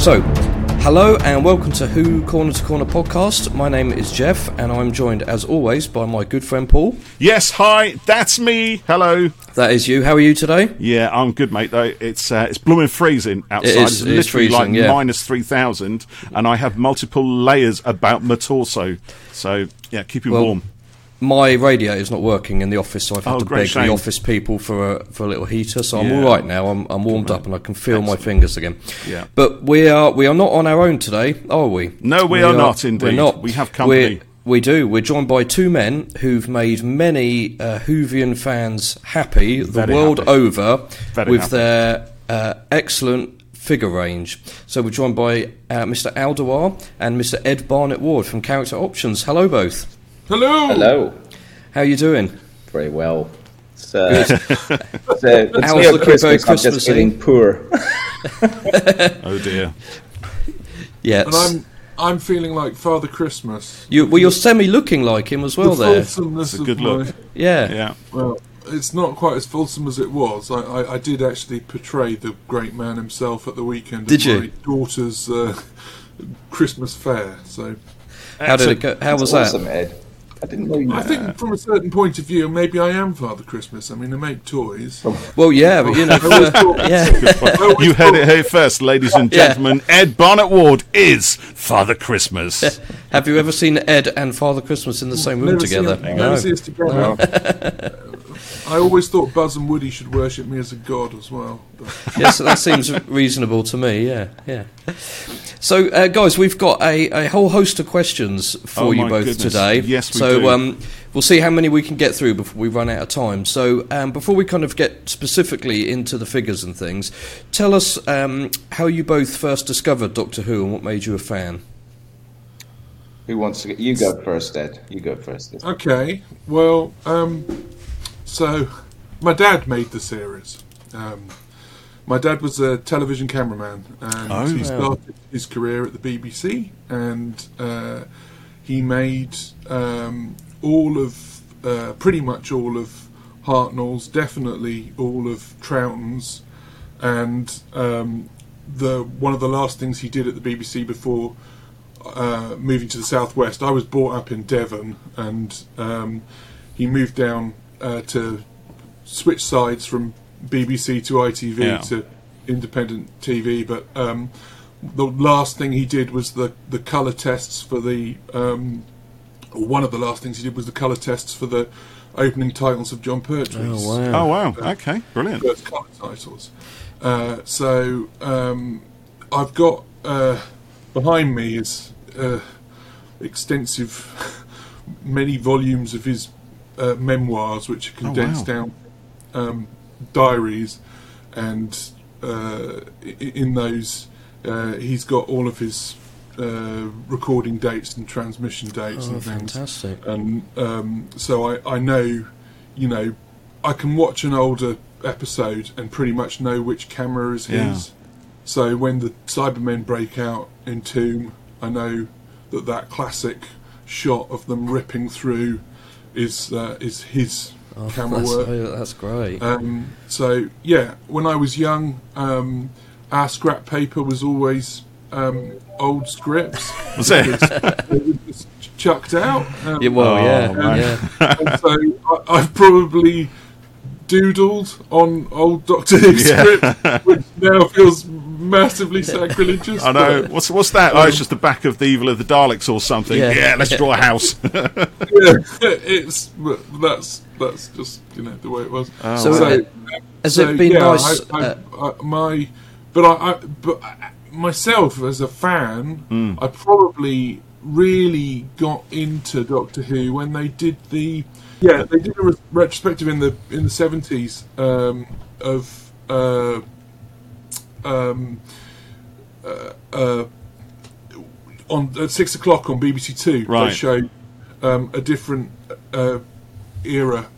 So, hello and welcome to Who Corner to Corner podcast. My name is Jeff and I'm joined as always by my good friend Paul. Yes, hi, that's me. Hello. That is you. How are you today? Yeah, I'm good, mate. Though it's blooming freezing outside. It's literally freezing, like minus 3,000, and I have multiple layers about my torso. So yeah, keep you warm. My radiator's not working in the office, so I've had to beg the office people for a little heater. So I'm all right now. I'm warmed up and I can feel my fingers again. Yeah. But we are not on our own today, are we? No, we are not. Indeed, we're not. We have company. We do. We're joined by two men who've made many Whovian fans happy the world over with their excellent figure range. So we're joined by Mr. Al Dewar and Mr. Ed Barnett-Ward from Character Options. Hello, both. Hello. Hello. How are you doing? Very well. Al's looking very Christmassy. I'm just getting poor. Oh dear. Yes. And I'm feeling like Father Christmas. You're semi-looking like him as well. Fulsomeness of a good look. Yeah. Well, it's not quite as fulsome as it was. I did actually portray the great man himself at the weekend. Did you? My daughter's Christmas fair. So. How did it go? How was that? Ed. I didn't know you. I think from a certain point of view, maybe I am Father Christmas. I mean, I make toys. Well, yeah, but you know. You heard it here first, ladies and gentlemen. Ed Barnett-Ward is Father Christmas. Have you ever seen Ed and Father Christmas in the same room together? No. I always thought Buzz and Woody should worship me as a god as well. Yes, that seems reasonable to me, yeah. So, guys, we've got a whole host of questions for you both today. Yes, we do. So we'll see how many we can get through before we run out of time. So before we kind of get specifically into the figures and things, tell us how you both first discovered Doctor Who and what made you a fan. Who wants to get... You go first, Ed. Okay. Well... So, my dad made the series. My dad was a television cameraman, and he started his career at the BBC, and he made pretty much all of Hartnell's, definitely all of Troughton's, and one of the last things he did at the BBC before moving to the southwest. I was brought up in Devon, and he moved down to switch sides from BBC to ITV to independent TV, but the last thing he did was the colour tests for the colour tests for the opening titles of John Pertwee. Oh wow, okay, brilliant. First colour titles. I've got behind me is extensive many volumes of his memoirs, which are condensed down diaries, and in those he's got all of his recording dates and transmission dates and things. Fantastic. And so I know, you know, I can watch an older episode and pretty much know which camera is his. So when the Cybermen break out in Tomb, I know that classic shot of them ripping through is his camera work. That's great. When I was young, our scrap paper was always old scripts. Was it? They were just chucked out. And so I've probably doodled on old Doctor Who script, which now feels massively sacrilegious. I know. What's that? It's just the back of the Evil of the Daleks or something. Yeah, let's draw a house. That's just, you know, the way it was. Has it been nice? But myself as a fan, I probably really got into Doctor Who when they did a retrospective in the 70s on at 6:00 on BBC Two, they showed a different era,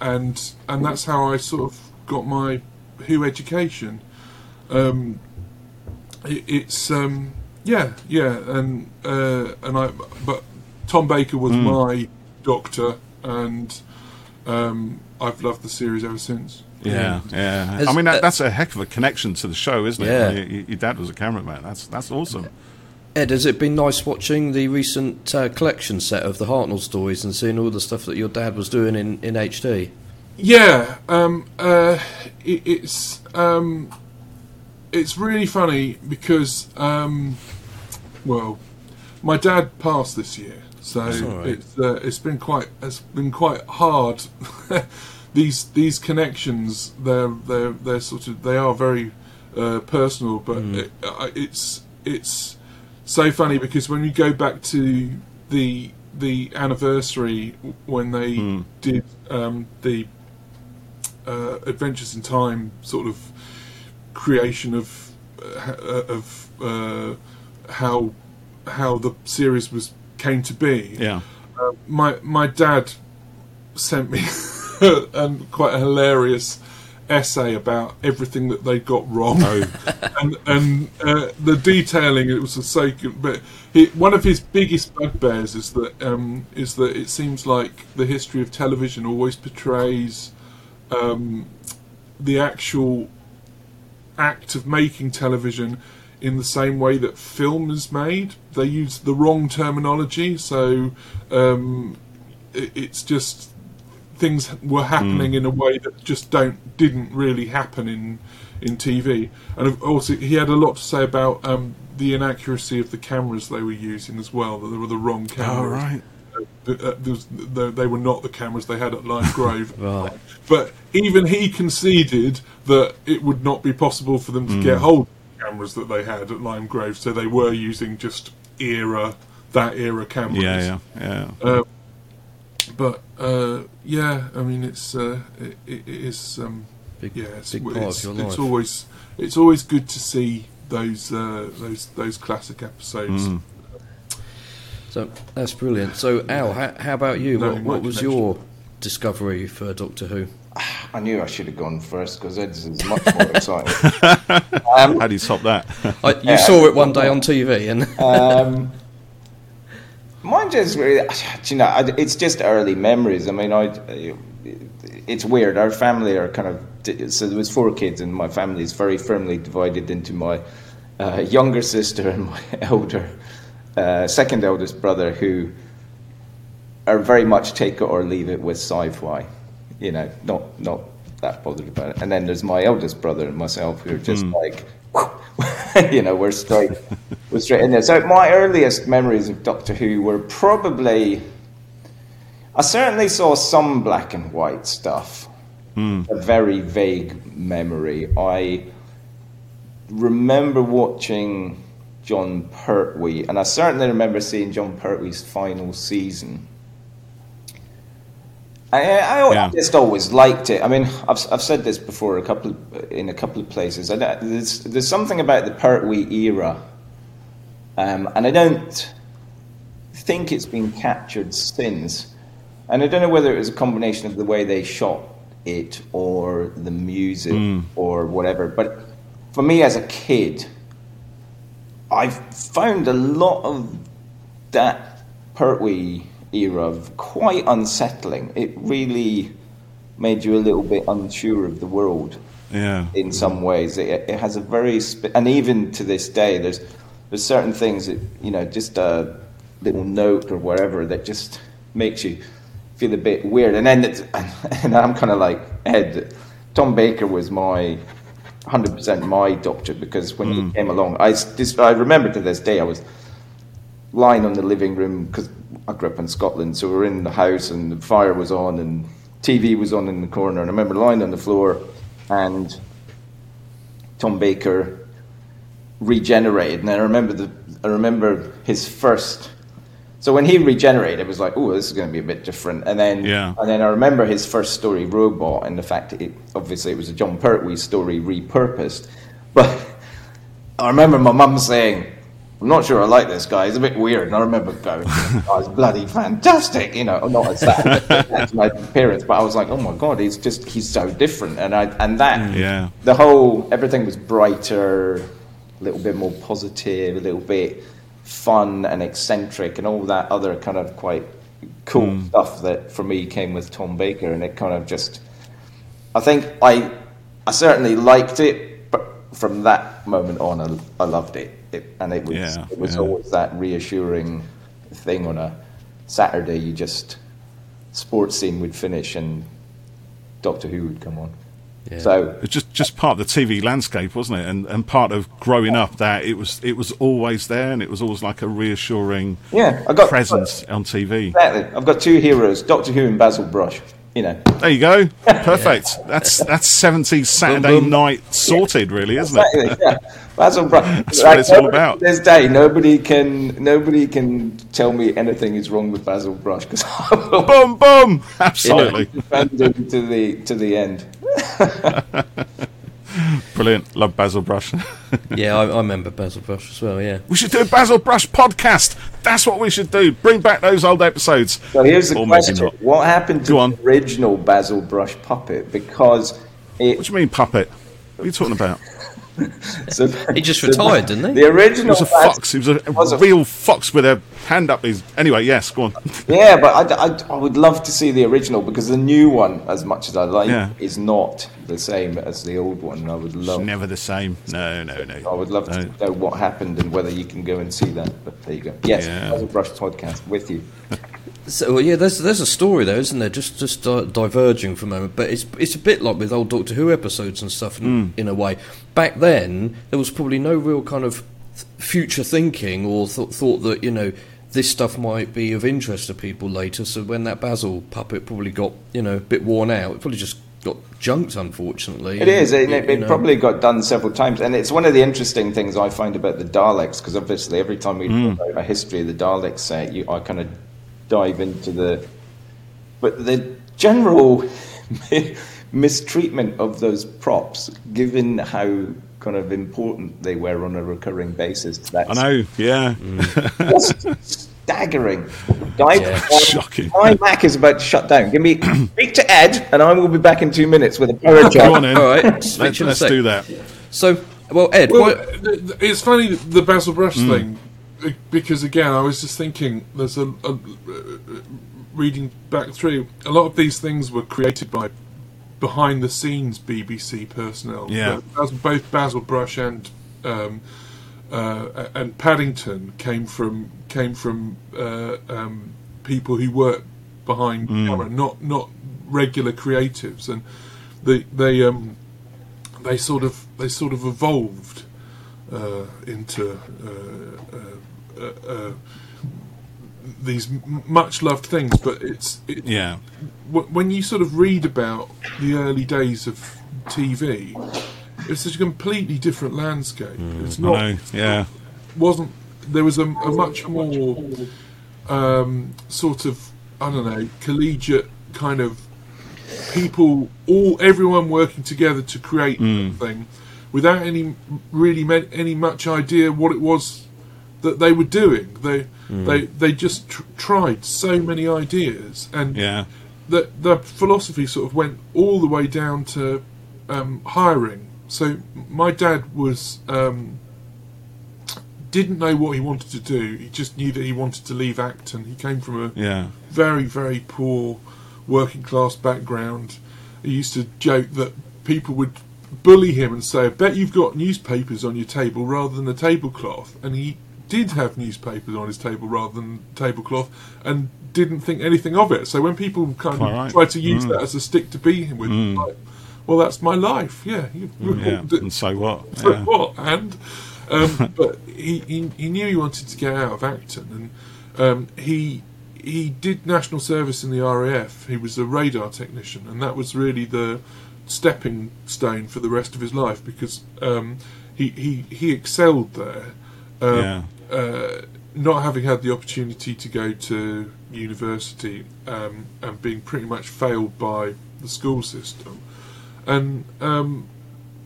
and that's how I sort of got my Who education. But Tom Baker was my Doctor, and I've loved the series ever since. Yeah, yeah. I mean, that's a heck of a connection to the show, isn't it? Yeah. Your dad was a cameraman. That's awesome. Ed, has it been nice watching the recent collection set of the Hartnell stories and seeing all the stuff that your dad was doing in HD? Yeah, it's really funny because, my dad passed this year, so it's been quite hard. These connections, they're sort of, they are very personal, but it's so funny because when you go back to the anniversary when they did the Adventures in Time sort of creation of how the series came to be. Yeah, my dad sent me quite a hilarious essay about everything that they got wrong, and the detailing. It was so good. But one of his biggest bugbears is that it seems like the history of television always portrays the actual act of making television in the same way that film is made. They use the wrong terminology, so it's just. Things were happening in a way that just didn't really happen in TV, and of course he had a lot to say about the inaccuracy of the cameras they were using as well. That they were the wrong cameras. Oh, right. They were not the cameras they had at Lime Grove. Right. But even he conceded that it would not be possible for them to get hold of the cameras that they had at Lime Grove, so they were using just that era cameras. Yeah. I mean, it is. Big part of your life. It's always good to see those classic episodes. So that's brilliant. So Al, how about you? What was your discovery for Doctor Who? I knew I should have gone first because Ed's is much more exciting. How do you stop that? You saw it one day on TV, and. Mine just really, it's just early memories. I mean, it's weird. Our family are kind of, so there was 4 kids, and my family is very firmly divided into my younger sister and my second eldest brother, who are very much take it or leave it with sci-fi. You know, not that bothered about it. And then there's my eldest brother and myself, who are just like. You know, we're straight in there. So my earliest memories of Doctor Who were probably, I certainly saw some black and white stuff. A very vague memory. I remember watching John Pertwee, and I certainly remember seeing John Pertwee's final season. I just always liked it. I mean, I've said this before in a couple of places. There's something about the Pertwee era, and I don't think it's been captured since. And I don't know whether it was a combination of the way they shot it or the music or whatever. But for me as a kid, I've found a lot of that Pertwee era of quite unsettling. It really made you a little bit unsure of the world. Yeah. In some ways, it has a very and even to this day, there's certain things that, you know, just a little note or whatever that just makes you feel a bit weird. And then and I'm kind of like Ed. Tom Baker was my 100% my doctor because when he came along, I remember to this day I was lying on the living room because. I grew up in Scotland, so we were in the house and the fire was on and TV was on in the corner, and I remember lying on the floor and Tom Baker regenerated, and I remember his first, so when he regenerated it was like, oh, this is going to be a bit different, and then I remember his first story, Robot, and the fact that obviously it was a John Pertwee story repurposed, but I remember my mum saying, I'm not sure I like this guy, he's a bit weird. And I remember going, oh, it's bloody fantastic, you know, not as that to my parents, but I was like, oh my God, he's so different. And the whole, everything was brighter, a little bit more positive, a little bit fun and eccentric and all that other kind of quite cool stuff that for me came with Tom Baker. And it kind of just, I think I certainly liked it, but from that moment on, I loved it. It was always that reassuring thing on a Saturday. You just sports scene would finish and Doctor Who would come on. Yeah. So it's just part of the TV landscape, wasn't it? And part of growing up that it was always there, and it was always like a reassuring presence on TV. Exactly. I've got two heroes, Doctor Who and Basil Brush. You know. There you go. Perfect. Yeah. That's 70s Saturday boom, boom. Night sorted, really, isn't it? Yeah. Basil Brush. That's what it's all about. To this day, nobody can tell me anything is wrong with Basil Brush because boom, boom. Absolutely. To the end. Brilliant. Love Basil Brush. Yeah, I remember Basil Brush as well, yeah. We should do a Basil Brush podcast. That's what we should do. Bring back those old episodes. So here's the question. What happened to the original Basil Brush puppet? What do you mean puppet? What are you talking about? So he just retired, didn't he? The original was a fox. He was a real fox with a hand up his... Anyway, yes, go on. Yeah, but I would love to see the original, because the new one, as much as I like, is not the same as the old one. I would love... It's never the same. No. I would love to know what happened and whether you can go and see that. But there you go. Yes, Basil Brush podcast with you. So there's a story there, isn't there? Just diverging for a moment, but it's a bit like with old Doctor Who episodes and stuff in a way. Back then, there was probably no real kind of future thinking or thought that this stuff might be of interest to people later. So when that Basil puppet probably got a bit worn out, it probably just got junked. Unfortunately, it probably got done several times, and it's one of the interesting things I find about the Daleks, because obviously every time we talk about a history of the Daleks, I kind of dive into the general mistreatment of those props, given how kind of important they were on a recurring basis. That's staggering. Shocking. My Mac is about to shut down. Give me speak to Ed, and I will be back in 2 minutes with a parrot. Go on in. All right, let's do that. So, Ed, it's funny the Basil Brush thing. Because again, I was just thinking, there's a reading back through, a lot of these things were created by behind the scenes BBC personnel. Yeah, both Basil Brush and Paddington came from people who worked behind camera, not regular creatives, and they sort of evolved into these much-loved things, but when you sort of read about the early days of TV, it's such a completely different landscape. There was a much more sort of collegiate kind of people, everyone working together to create thing, without any much idea what it was that they were doing. They just tried so many ideas, and the philosophy sort of went all the way down to hiring. So my dad was didn't know what he wanted to do. He just knew that he wanted to leave Acton. He came from a very, very poor working class background. He used to joke that people would bully him and say, I bet you've got newspapers on your table rather than a tablecloth. And he did have newspapers on his table rather than tablecloth, and didn't think anything of it. So when people tried to use that as a stick to beat him with, like, well, that's my life. And so what? And but he knew he wanted to get out of Acton, and he did national service in the RAF. He was a radar technician, and that was really the stepping stone for the rest of his life, because he excelled there, not having had the opportunity to go to university, and being pretty much failed by the school system, and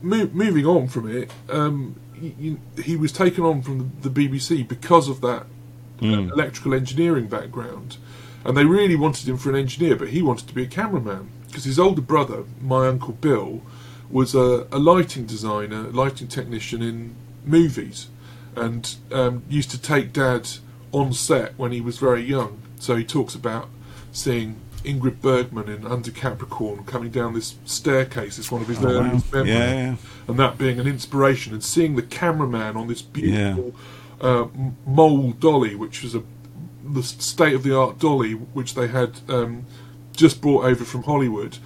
moving on from it, he was taken on from the BBC because of that electrical engineering background, and they really wanted him for an engineer, but he wanted to be a cameraman, because his older brother, my Uncle Bill, was a lighting designer, lighting technician in movies, and used to take Dad on set when he was very young. So he talks about seeing Ingrid Bergman in Under Capricorn coming down this staircase. It's one of his earliest memories. Yeah. And that being an inspiration. And seeing the cameraman on this beautiful mole dolly, which was the state-of-the-art dolly, which they had just brought over from Hollywood,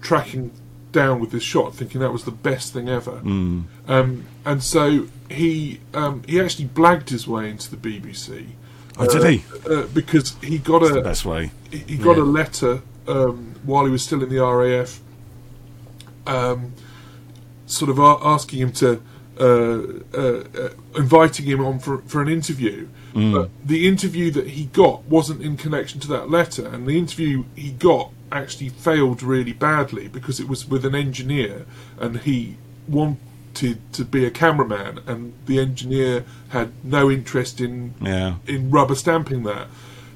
tracking down with this shot, thinking that was the best thing ever. And so he actually blagged his way into the BBC. Oh, did he? Because he got That's the best way. He got a letter while he was still in the RAF, sort of asking him to inviting him on for an interview. But the interview that he got wasn't in connection to that letter, and the interview he got actually failed really badly because it was with an engineer, and he wanted to be a cameraman, and the engineer had no interest in rubber stamping that.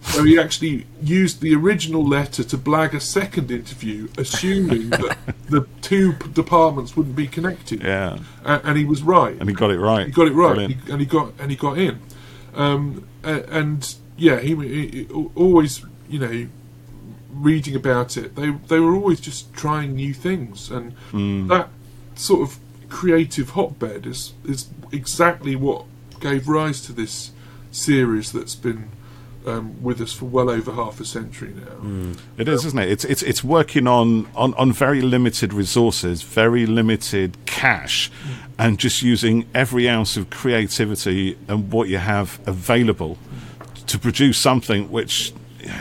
So he actually used the original letter to blag a second interview, assuming that the two departments wouldn't be connected. Yeah, and he was right. And he got it right. He got it right, and he got in. And yeah, he always, you know, reading about it. They were always just trying new things, and that sort of creative hotbed is exactly what gave rise to this series that's been with us for well over half a century now. It is, isn't it? It's working on very limited resources, very limited cash, and just using every ounce of creativity and what you have available to produce something which,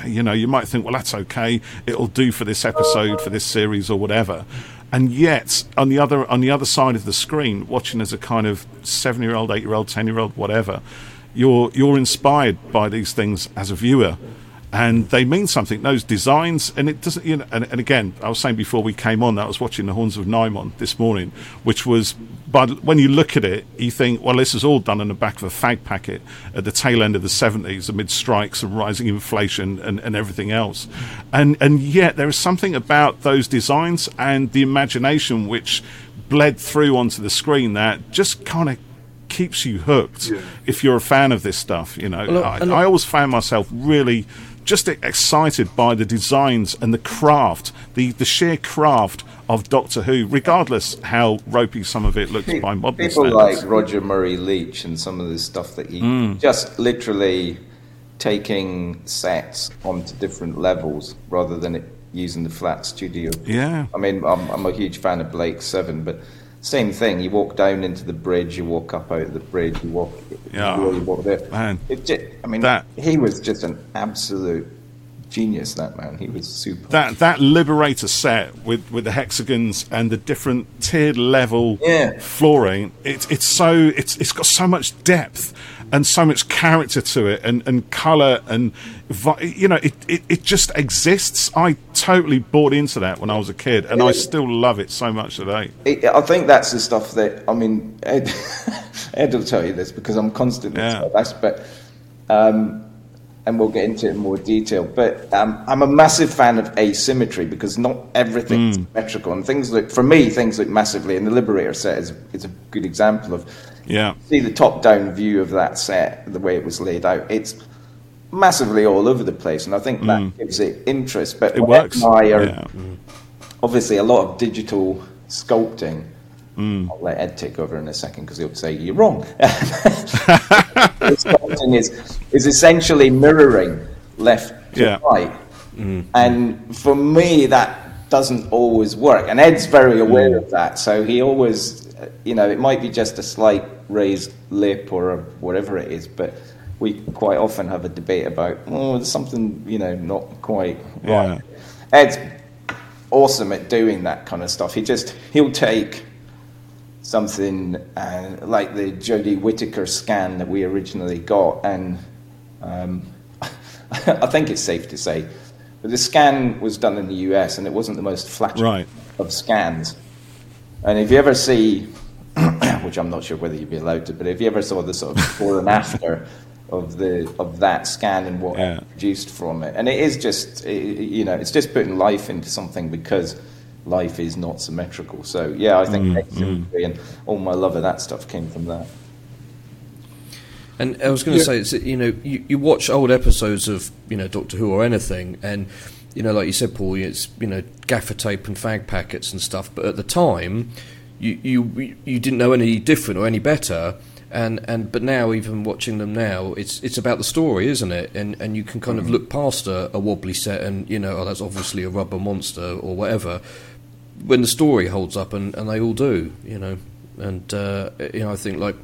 you know, you might think, well, that's okay, it'll do for this episode, for this series, or whatever. And yet, on the other side of the screen, watching as a kind of 7-year-old, 8-year-old, 10-year-old, whatever, you're inspired by these things as a viewer, and they mean something, those designs. And it doesn't, you know, and again, I was saying before we came on that I was watching The Horns of Nymon this morning, which was, but when you look at it, you think, well, this is all done in the back of a fag packet at the tail end of the 70s amid strikes and rising inflation and everything else. And yet there is something about those designs and the imagination which bled through onto the screen that just kind of keeps you hooked if you're a fan of this stuff, you know. I always found myself really just excited by the designs and the craft, the sheer craft of Doctor Who, regardless how ropey some of it looks by modern people standards. Like Roger Murray Leach and some of the stuff that he just literally taking sets onto different levels rather than it using the flat studio. Yeah, I mean, I'm a huge fan of Blake's Seven, but same thing. You walk down into the bridge, you walk up out of the bridge, you walk. You walk there. Man, he was just an absolute genius. That man, he was super. That Liberator set with the hexagons and the different tiered level flooring. It's got so much depth and so much character to it, and colour, and you know, it just exists. I totally bought into that when I was a kid, and I still love it so much today. I think that's the stuff that, I mean, Ed will tell you this because I'm constantly about this, but and we'll get into it in more detail, but I'm a massive fan of asymmetry because not everything's symmetrical, and things look massively, and the Liberator set is a good example of see the top-down view of that set, the way it was laid out, it's massively all over the place, and I think that gives it interest. But it works. Obviously a lot of digital sculpting. I'll let Ed take over in a second because he'll say you're wrong. Sculpting is essentially mirroring left to right, and for me that doesn't always work. And Ed's very aware of that, so he always, you know, it might be just a slight raised lip or whatever it is, but we quite often have a debate about, there's something, you know, not quite right. Ed's awesome at doing that kind of stuff. He'll take something like the Jodie Whittaker scan that we originally got, and I think it's safe to say, but the scan was done in the US, and it wasn't the most flattering of scans. And if you ever see, which I'm not sure whether you'd be allowed to, but if you ever saw the sort of before and after of that scan and what it produced from it. And it is just, you know, it's just putting life into something because life is not symmetrical. So, I think and all my love of that stuff came from that. And I was going to say, you know, you watch old episodes of, you know, Doctor Who or anything, and you know, like you said, Paul, it's, you know, gaffer tape and fag packets and stuff. But at the time, you didn't know any different or any better. But now, even watching them now, it's about the story, isn't it? And you can kind of look past a wobbly set and, you know, oh, that's obviously a rubber monster or whatever, when the story holds up, and they all do, you know. And, you know, I think, like,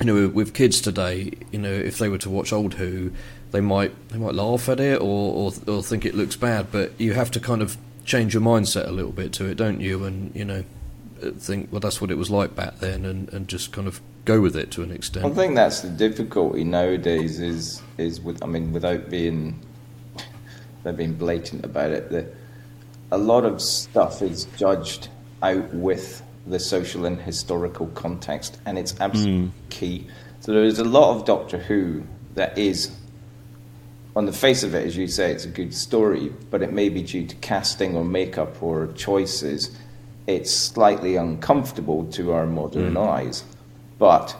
you know, with kids today, you know, if they were to watch old Who, they might laugh at it or think it looks bad, but you have to kind of change your mindset a little bit to it, don't you? And, you know, think, well, that's what it was like back then, and just kind of go with it to an extent. I think that's the difficulty nowadays is with, I mean, without being blatant about it, a lot of stuff is judged out with the social and historical context, and it's absolutely key. So there is a lot of Doctor Who that is, on the face of it, as you say, it's a good story, but it may be due to casting or makeup or choices. It's slightly uncomfortable to our modern eyes, but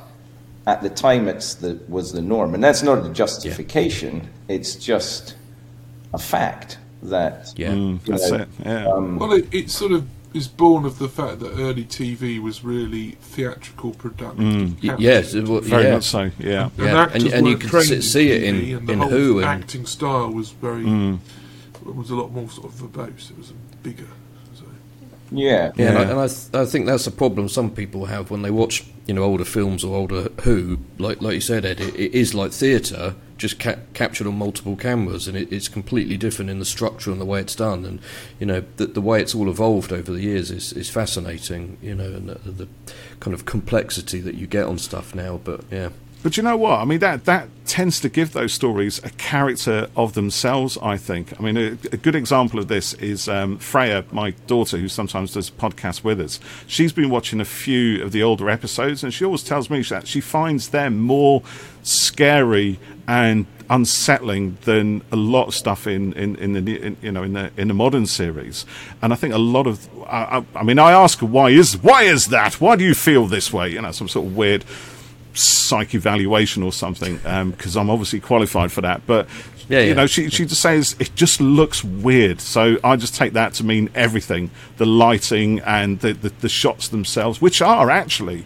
at the time was the norm. And that's not a justification, it's just a fact that... Yeah, that's it. Yeah. Well, it sort of is born of the fact that early TV was really theatrical production. Yes, it was, very much so, yeah. And you could see it in Who. The acting style was very... was a lot more sort of verbose, it was bigger... Yeah. And I think that's a problem some people have when they watch, you know, older films or older Who. Like you said, Ed, it is like theatre, just captured on multiple cameras, and it's completely different in the structure and the way it's done. And, you know, the way it's all evolved over the years is fascinating, you know, and the kind of complexity that you get on stuff now. But, yeah. But you know what? I mean, that tends to give those stories a character of themselves, I think. I mean, a good example of this is Freya, my daughter, who sometimes does podcasts with us. She's been watching a few of the older episodes, and she always tells me that she finds them more scary and unsettling than a lot of stuff in the modern series. And I think a lot of... I ask her, why is that? Why do you feel this way? You know, some sort of weird... psych evaluation or something, because I'm obviously qualified for that, but you know, she just says it just looks weird, so I just take that to mean everything, the lighting and the shots themselves, which are actually,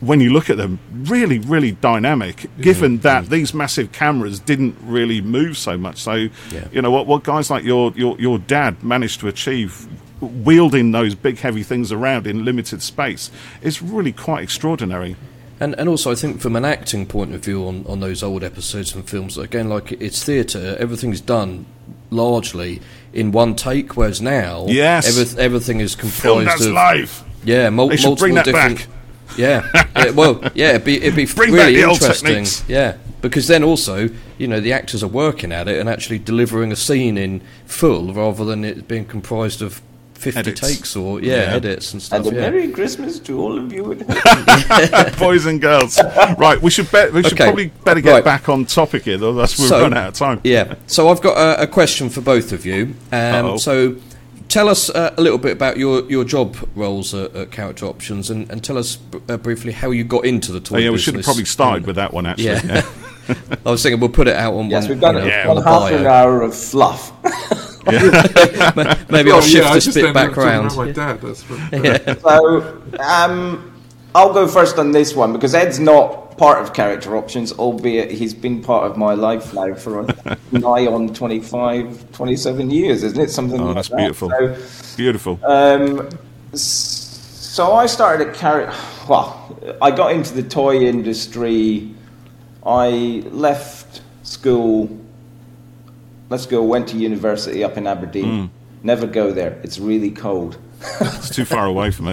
when you look at them, really, really dynamic, given that these massive cameras didn't really move so much. So you know what guys like your dad managed to achieve wielding those big heavy things around in limited space, it's really quite extraordinary. And also, I think from an acting point of view on those old episodes and films, again, like, it's theatre, everything's done largely in one take, whereas now, everything is comprised film, that's of live. Yeah, multiple bring that different. Back. Yeah, it'd be bring really back the interesting. Old techniques. Yeah, because then also, you know, the actors are working at it and actually delivering a scene in full, rather than it being comprised of 50 edits. Takes or edits and stuff. And a Merry Christmas to all of you, boys and girls. Right, we should probably better get back on topic here, though. That's we've run out of time. Yeah. So I've got a question for both of you. So tell us a little bit about your job roles at Character Options, and tell us briefly how you got into the toy business. Yeah, we should have probably started with that one actually. Yeah. I was thinking we'll put it out on. Yes, we've got on half an hour of fluff. Maybe I'll shift this bit back around. So I'll go first on this one, because Ed's not part of Character Options, albeit he's been part of my life now for nigh on 25, 27 years, isn't it? Something like that. That's beautiful. So, beautiful. So I started at Character... Well, I got into the toy industry. I left school... went to university up in Aberdeen. Never go there. It's really cold. It's too far away for me.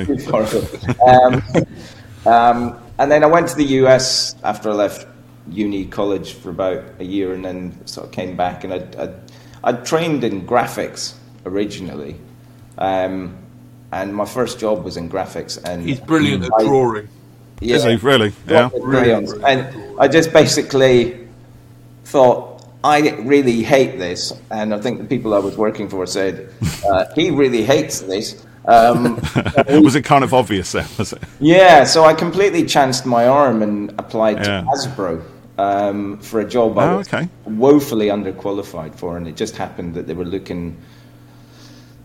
And then I went to the US after I left uni college for about a year, and then sort of came back. And I trained in graphics originally. And my first job was in graphics. And he's brilliant at drawing. Yeah, is he? Really? Yeah. Brilliant. And I just basically thought, I really hate this, and I think the people I was working for said, he really hates this. Was it kind of obvious then, was it? Yeah, so I completely chanced my arm and applied to Hasbro, for a job I was woefully underqualified for, and it just happened that they were looking.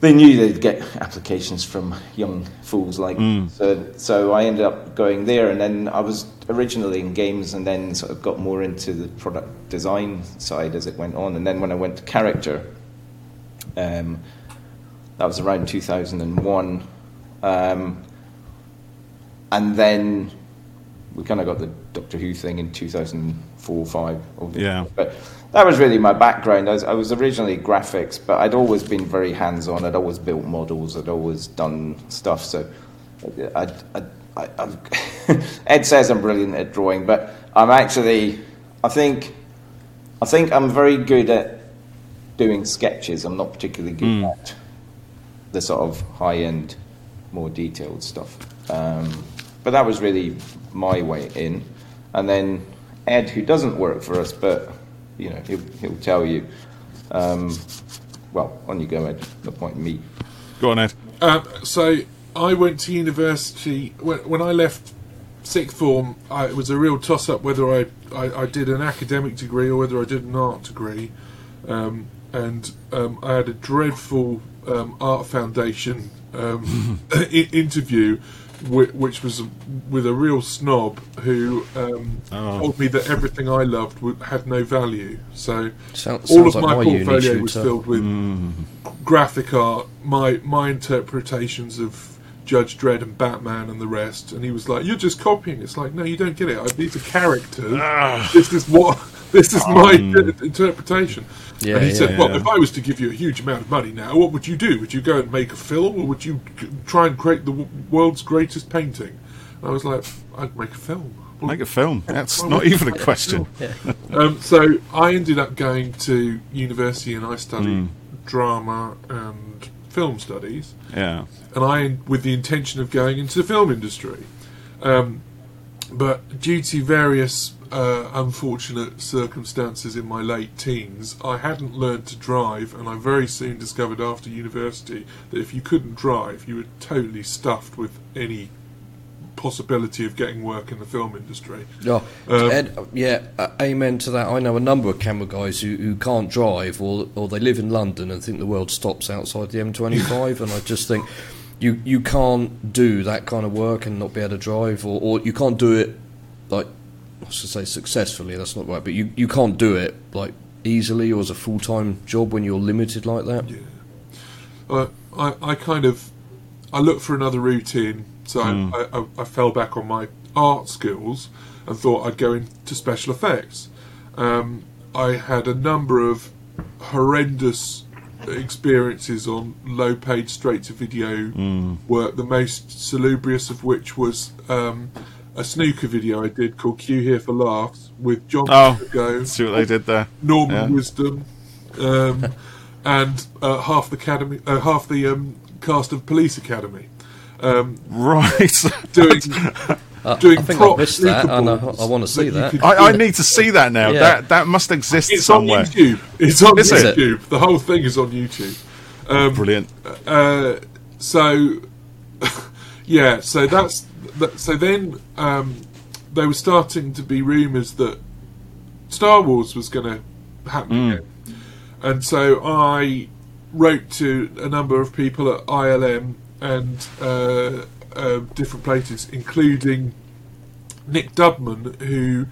They knew they'd get applications from young fools like me. So I ended up going there, and then I was originally in games and then sort of got more into the product design side as it went on. And then when I went to Character, that was around 2001, and then we kind of got the Doctor Who thing in 2004-05. Yeah. But that was really my background. I was originally graphics, but I'd always been very hands-on. I'd always built models. I'd always done stuff. So Ed says I'm brilliant at drawing, but I'm actually, I think I'm very good at doing sketches. I'm not particularly good at the sort of high-end, more detailed stuff. But that was really my way in. And then Ed, who doesn't work for us, but you know, he'll tell you. Well, on you go, Ed. No point in me. Go on, Ed. So I went to university when I left sixth form. It was a real toss-up whether I did an academic degree or whether I did an art degree. And I had a dreadful Art Foundation interview. Which was with a real snob who told me that everything I loved had no value. So all of my portfolio was filled with graphic art, my interpretations of Judge Dredd and Batman and the rest. And he was like, "You're just copying." It's like, no, you don't get it. These are characters. This is my interpretation. Yeah, and he said, "Well, if I was to give you a huge amount of money now, what would you do? Would you go and make a film, or would you try and create the world's greatest painting?" And I was like, "I'd make a film." Well, make a film? That's not even a question. Yeah. So I ended up going to university, and I studied drama and film studies. Yeah, and with the intention of going into the film industry, but due to various unfortunate circumstances in my late teens, I hadn't learned to drive, and I very soon discovered after university that if you couldn't drive, you were totally stuffed with any possibility of getting work in the film industry. Ed, amen to that. I know a number of camera guys who can't drive, or they live in London and think the world stops outside the M25, and I just think you can't do that kind of work and not be able to drive, or you can't do it like, I should say successfully, that's not right, but you can't do it like easily or as a full-time job when you're limited like that. Yeah. I looked for another routine, so I fell back on my art skills and thought I'd go into special effects. I had a number of horrendous experiences on low-paid straight-to-video work, the most salubrious of which was a snooker video I did called Q Here for Laughs with John Pertwee. See what they did there. Norman Wisdom, and half the cast of Police Academy. Right, doing props. I want to see that. I need to see that now. Yeah. That must exist somewhere. It's on YouTube. Is it? The whole thing is on YouTube. Brilliant. So that's. So then there was starting to be rumours that Star Wars was going to happen again. And so I wrote to a number of people at ILM and different places, including Nick Dubman, who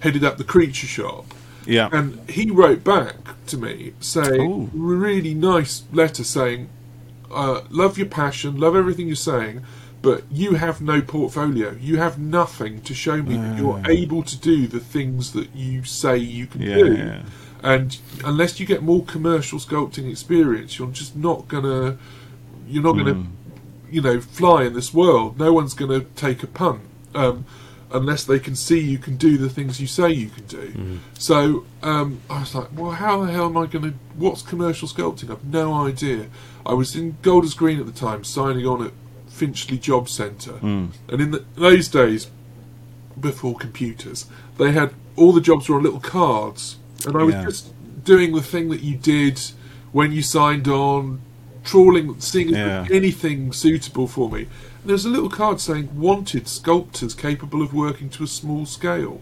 headed up the Creature Shop. Yeah. And he wrote back to me saying, a really nice letter saying, love your passion, love everything you're saying, but you have no portfolio. You have nothing to show me that you're able to do the things that you say you can do. Yeah. And unless you get more commercial sculpting experience, you're not gonna fly in this world. No one's gonna take a punt unless they can see you can do the things you say you can do. So I was like, well, how the hell am I gonna? What's commercial sculpting? I've no idea. I was in Golders Green at the time, signing on at Finchley Job Centre, and in those days, before computers, they had all the jobs were on little cards, and I was just doing the thing that you did when you signed on, trawling, seeing if anything suitable for me. And there was a little card saying, "Wanted sculptors capable of working to a small scale,"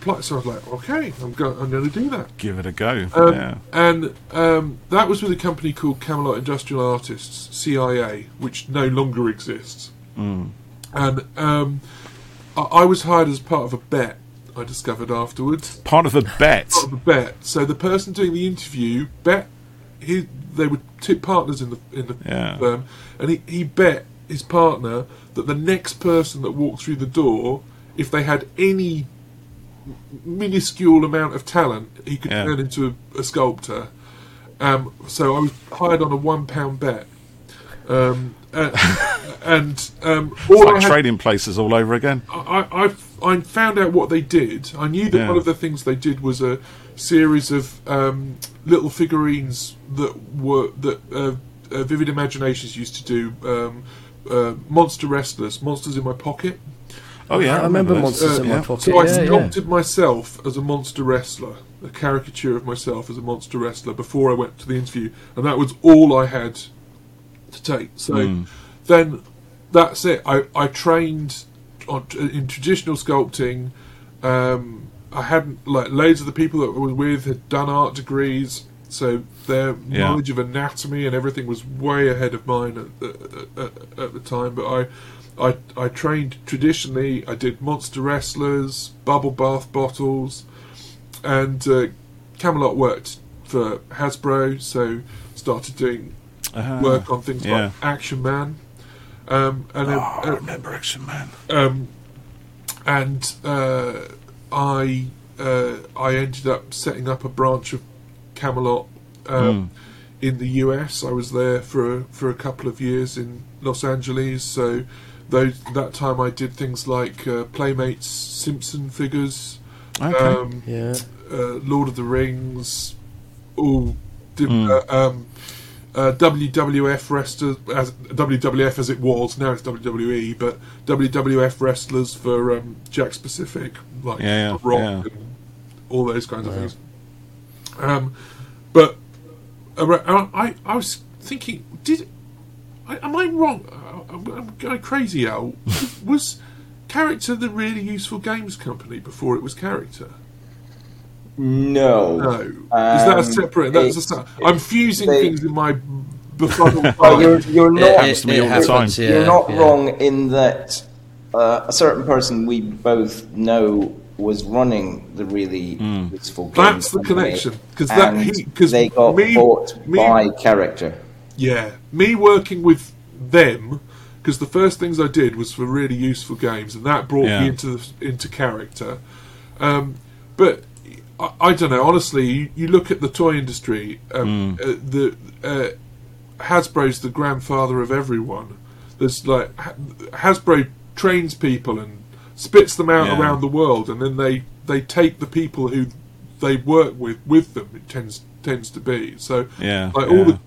plot. So I was like, okay, I'm going to do that. Give it a go. Yeah. And that was with a company called Camelot Industrial Artists, CIA, which no longer exists. Mm. And I was hired as part of a bet, I discovered afterwards. Part of a bet? Part of a bet. So the person doing the interview bet... They were two partners in the firm, and he bet his partner that the next person that walked through the door, if they had any minuscule amount of talent, he could turn into a sculptor. So I was hired on a £1 bet. It's like trading places all over again. I found out what they did. I knew that one of the things they did was a series of little figurines that Vivid Imaginations used to do. Monster Wrestlers, Monsters in My Pocket. Oh yeah, I remember Monsters in My Pocket. So I sculpted myself as a monster wrestler, a caricature of myself as a monster wrestler before I went to the interview, and that was all I had to take. So then that's it. I trained in traditional sculpting. I hadn't, like, loads of the people that I was with had done art degrees, so their knowledge of anatomy and everything was way ahead of mine at the time. But I trained traditionally. I did monster wrestlers, bubble bath bottles, and Camelot worked for Hasbro, so started doing work on things like Action Man. I remember Action Man. I ended up setting up a branch of Camelot in the US. I was there for a couple of years in Los Angeles. So that time I did things like Playmates Simpson figures, Lord of the Rings, WWF wrestlers, as WWF as it was, now it's WWE, but WWF wrestlers for Jack Specific, like Rock and all those kinds of things. I was thinking, am I wrong? I'm going crazy, Al. Was Character the Really Useful Games company before it was Character? No. Is that a separate? I'm fusing things in my befuddled mind. You're not. You're not wrong in that a certain person we both know was running the Really Useful Games. That's the connection, because they got bought by Character. Yeah, me working with them, because the first things I did was for Really Useful Games, and that brought me into Character, but. I don't know. Honestly, you look at the toy industry. Hasbro's the grandfather of everyone. There's like Hasbro trains people and spits them out around the world, and then they take the people who they work with them. It tends to be so. Yeah, all the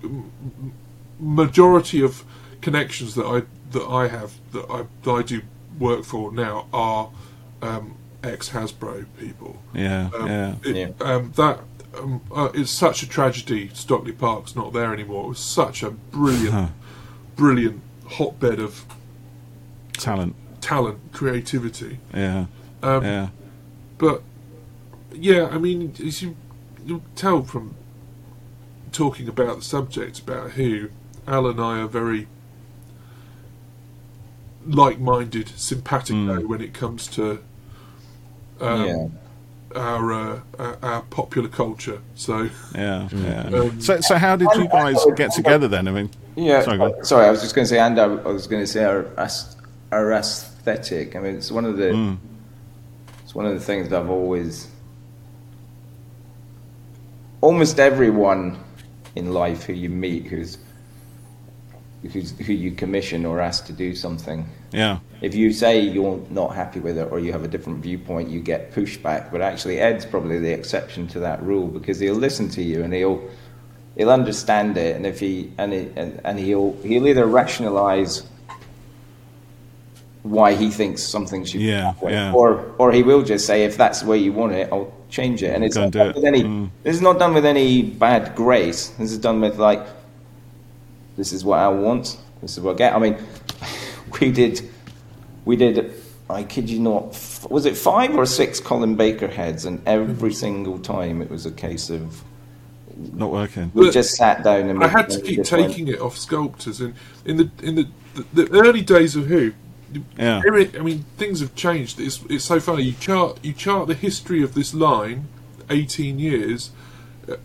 majority of connections that I have that I do work for now are. Ex-Hasbro people. It's such a tragedy Stockley Park's not there anymore. It was such a brilliant hotbed of talent, creativity. But I mean, as you tell from talking about the subject about Who, Al and I are very like-minded, simpatico when it comes to our popular culture. So so how did you guys get together then? I mean, I was just going to say, our aesthetic. I mean, it's one of the things that I've always. Almost everyone in life who you meet, who you commission or ask to do something. Yeah. If you say you're not happy with it or you have a different viewpoint, you get pushback. But actually, Ed's probably the exception to that rule, because he'll listen to you and he'll understand it, and he'll either rationalise why he thinks something should be that way, or he will just say, if that's the way you want it, I'll change it. And it's not done with this is not done with any bad grace. This is done with like, this is what I want. This is what I get. I mean, we did, I kid you not, was it 5 or 6 Colin Baker heads, and every single time it was a case of not working. We just sat down and I had to keep taking it off sculptors, and in the early days of Who. Yeah. I mean, things have changed. It's so funny. You chart the history of this line, 18 years,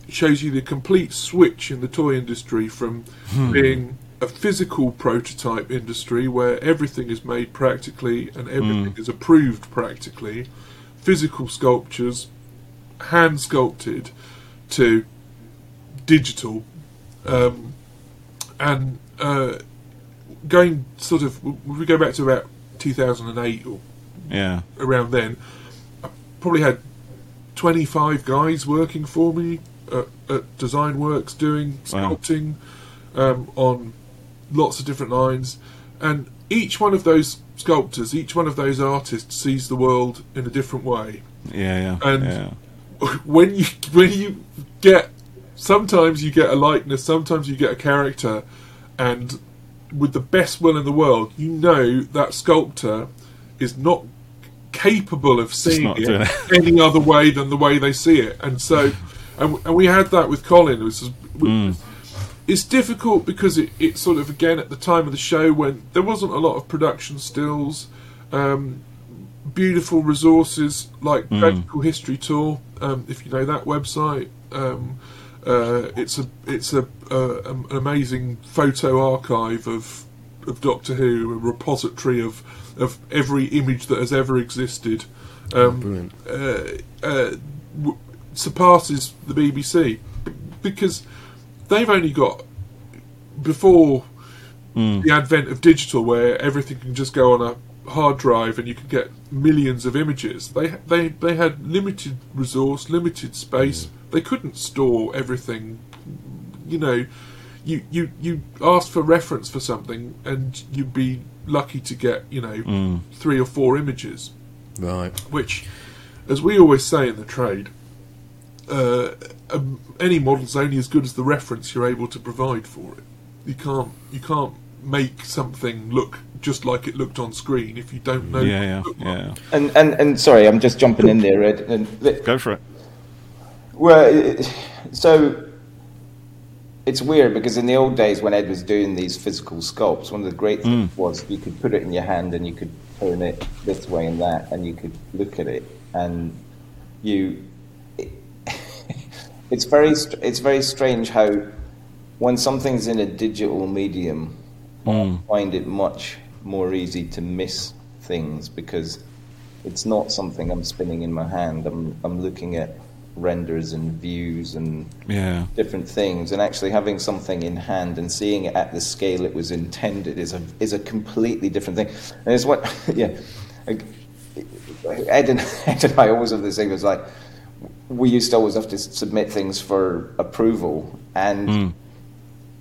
shows you the complete switch in the toy industry from being a physical prototype industry where everything is made practically and everything is approved practically, physical sculptures, hand sculpted, to digital, going sort of, we go back to about 2008 or around then. I probably had 25 guys working for me at Design Works doing sculpting on lots of different lines, and each one of those sculptors, each one of those artists sees the world in a different way. When you get, sometimes you get a likeness, sometimes you get a character, and with the best will in the world, you know that sculptor is not capable of seeing it any other way than the way they see it. And so, and we had that with Colin. It's difficult because it sort of, again, at the time of the show when there wasn't a lot of production stills, beautiful resources like Magical History Tour, if you know that website. It's an amazing photo archive of Doctor Who, a repository of every image that has ever existed. Surpasses the BBC because they've only got, before the advent of digital, where everything can just go on a hard drive and you can get millions of images. They had limited resource, limited space. They couldn't store everything. You know, you asked for reference for something and you'd be lucky to get, 3 or 4 images. Right. Which, as we always say in the trade, any model's only as good as the reference you're able to provide for it. You can't make something look just like it looked on screen if you don't know what it looked like. And sorry, I'm just jumping in there, Ed. Go for it. Well, so it's weird because in the old days when Ed was doing these physical sculpts, one of the great things was you could put it in your hand and you could turn it this way and that, and you could look at it, and it's very strange how when something's in a digital medium, I find it much more easy to miss things because it's not something I'm spinning in my hand. I'm looking at renders and views and different things, and actually having something in hand and seeing it at the scale it was intended is a completely different thing. And it's what Ed and I always have this thing. It's like we used to always have to submit things for approval, and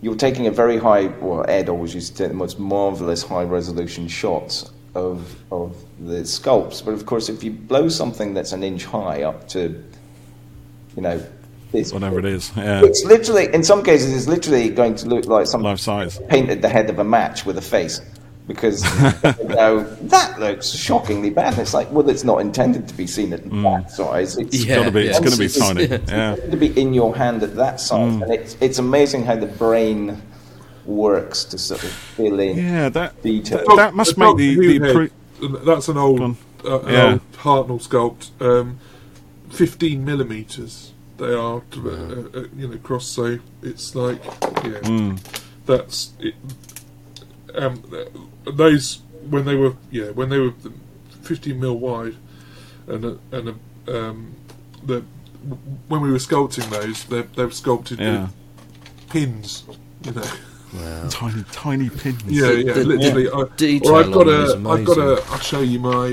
you're taking a very high, Ed always used to take the most marvelous high resolution shots of the sculpts, but of course if you blow something that's an inch high up to whatever it is. Yeah. It's literally, in some cases, it's literally going to look like someone painted the head of a match with a face because that looks shockingly bad. And it's like, well, it's not intended to be seen at that size. It's going to be tiny. It's going to be in your hand at that size, and it's amazing how the brain works to sort of fill in detail. That must make that's an old Hartnell sculpt. 15 millimeters they are, cross. So it's like, that's it. Those when they were 15 mil wide, when we were sculpting those, they were sculpted with pins, Wow. Tiny pins. The literally. I'll show you my.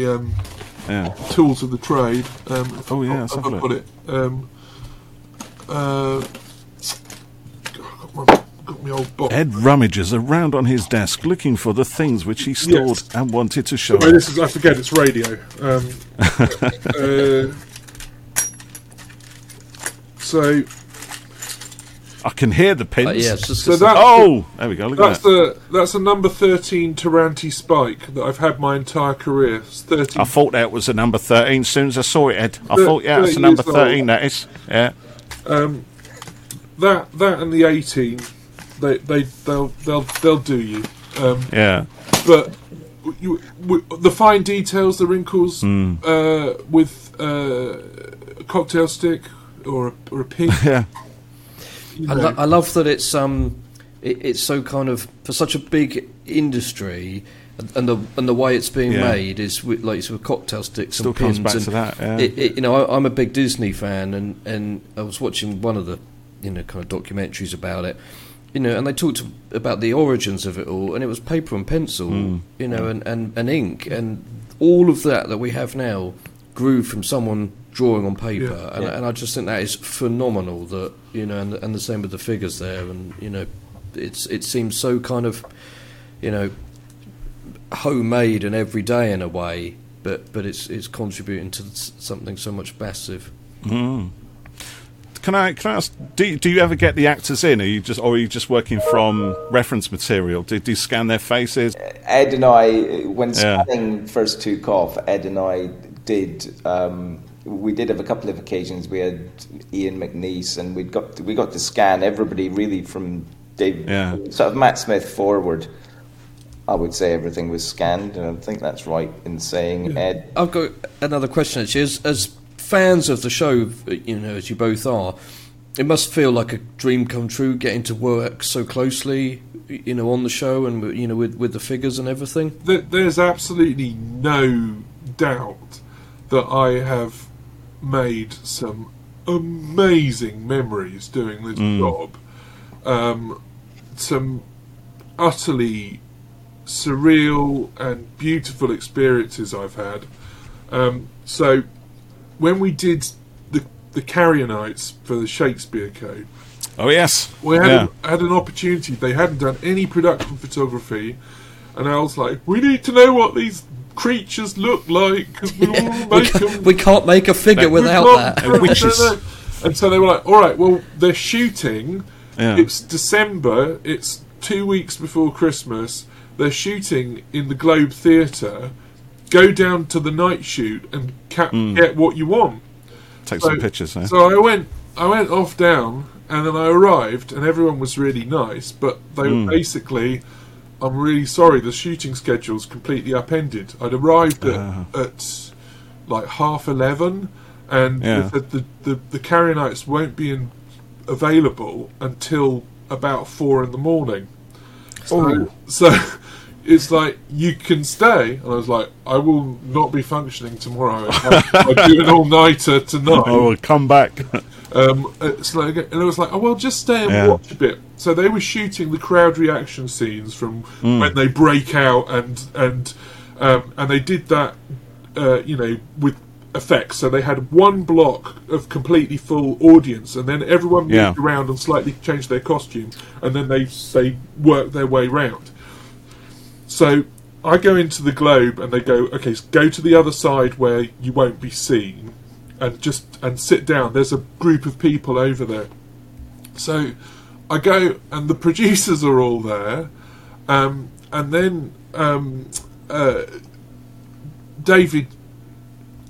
Tools of the trade. I've got it. Got my old box. Ed rummages around on his desk looking for the things which he stored and wanted to show. I forget it's radio. I can hear the pins. Yeah, so that, oh, there we go. Look at that. That's a number 13 Taranti spike that I've had my entire career. It's 13. I thought that was a number 13 as soon as I saw it, Ed. I thought, yeah, it's a number 13, that is. Yeah. That and the 18, they'll do you. Yeah. But the fine details, the wrinkles, with a cocktail stick or a pin. Yeah. I love that it's it's so kind of, for such a big industry, and the way it's being made is with, like, sort of cocktail sticks still and pins. Comes back to that, yeah. You know, I'm a big Disney fan, and I was watching one of the kind of documentaries about it, and they talked about the origins of it all, and it was paper and pencil, and ink, and all of that we have now grew from someone drawing on paper, and I just think that is phenomenal. That and the same with the figures there, and it seems so kind of, homemade and everyday in a way, but it's contributing to something so much massive. Mm. Can I ask? Do you ever get the actors in? Are you just working from reference material? Do you scan their faces? Ed and I, when scanning first took off, Ed and I did. We did have a couple of occasions. We had Ian McNeice, and we got to scan everybody really from David, sort of Matt Smith forward. I would say everything was scanned, and I think that's right in saying Ed. I've got another question. Actually, as fans of the show, as you both are, it must feel like a dream come true getting to work so closely, on the show and with the figures and everything. There's absolutely no doubt that I have made some amazing memories doing this job. Some utterly surreal and beautiful experiences I've had. So when we did the Carrier Nights for the Shakespeare Co. Oh, yes. We had an opportunity. They hadn't done any production photography, and I was like, we need to know what these creatures look like, because we all make them. We can't make a figure without that. And so they were like, all right, well, they're shooting. Yeah. It's December. It's 2 weeks before Christmas. They're shooting in the Globe Theatre. Go down to the night shoot and get what you want. Take some pictures. Yeah. So I went off down, and then I arrived, and everyone was really nice, but they were basically... I'm really sorry, the shooting schedule's completely upended. I'd arrived at like 11:30, and the Carrier Nights won't be available until about 4 a.m. So it's like, you can stay, and I was like, I will not be functioning tomorrow. I'll do an all-nighter tonight. I will come back. And I was like, oh, well, just stay and watch a bit. So they were shooting the crowd reaction scenes from when they break out, and they did that, with effects. So they had one block of completely full audience, and then everyone moved around and slightly changed their costume, and then they worked their way round. So I go into the Globe, and they go, okay, so go to the other side where you won't be seen, and sit down. There's a group of people over there. So I go, and the producers are all there, and then David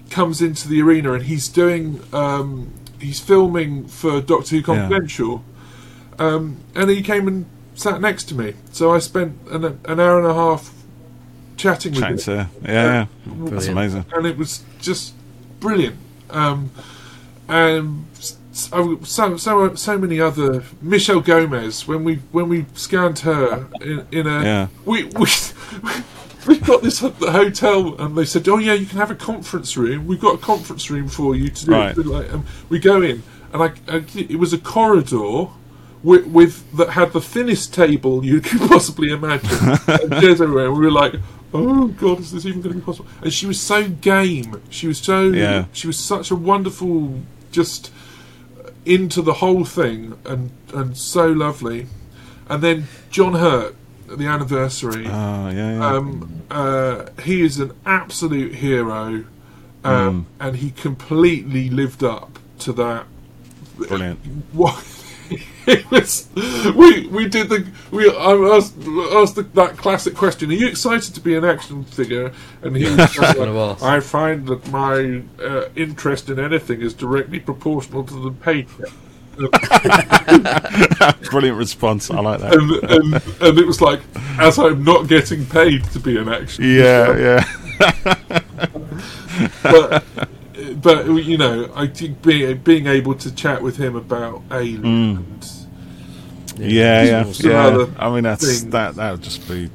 comes into the arena, and he's doing he's filming for Doctor Who Confidential, and he came and sat next to me, so I spent an hour and a half chatting with him. That's amazing, and it was just brilliant. And so many other. Michelle Gomez, when we scanned her in a we got this at the hotel, and they said, oh yeah, you can have a conference room. We've got a conference room for you to do. Right. We go in, and it was a corridor. With that had the thinnest table you could possibly imagine, and chairs everywhere. And we were like, "Oh God, is this even going to be possible?" And she was so game. She was so she was such a wonderful, just into the whole thing, and so lovely. And then John Hurt at the anniversary. He is an absolute hero, and he completely lived up to that. Brilliant. It was, I asked that classic question, are you excited to be an action figure? And he was like, I find that my interest in anything is directly proportional to the pay. Brilliant response, I like that. And it was like, as I'm not getting paid to be an action figure. Yeah. But you know, I think being able to chat with him about aliens. Yeah. I mean, that would just be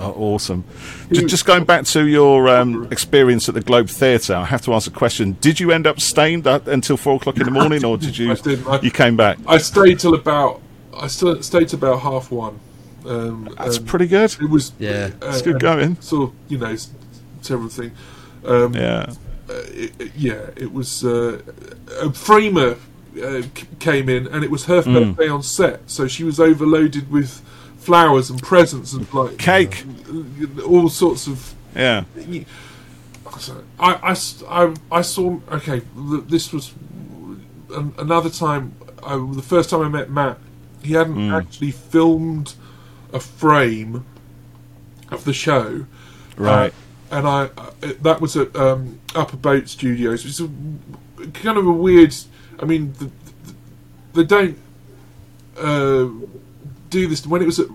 awesome. Just going back to your experience at the Globe Theatre, I have to ask a question: did you end up staying until 4 o'clock in the morning, or did you? You came back. I stayed till about 1:30. That's pretty good. It was it's good going. Sort of, you know, everything. It was a framer came in, and it was her birthday on set, so she was overloaded with flowers and presents and like cake, all sorts of I saw. Okay, this was another time. The first time I met Matt, he hadn't actually filmed a frame of the show, right? And that was at Upper Boat Studios. It's kind of a weird. I mean, they don't do this. When it was at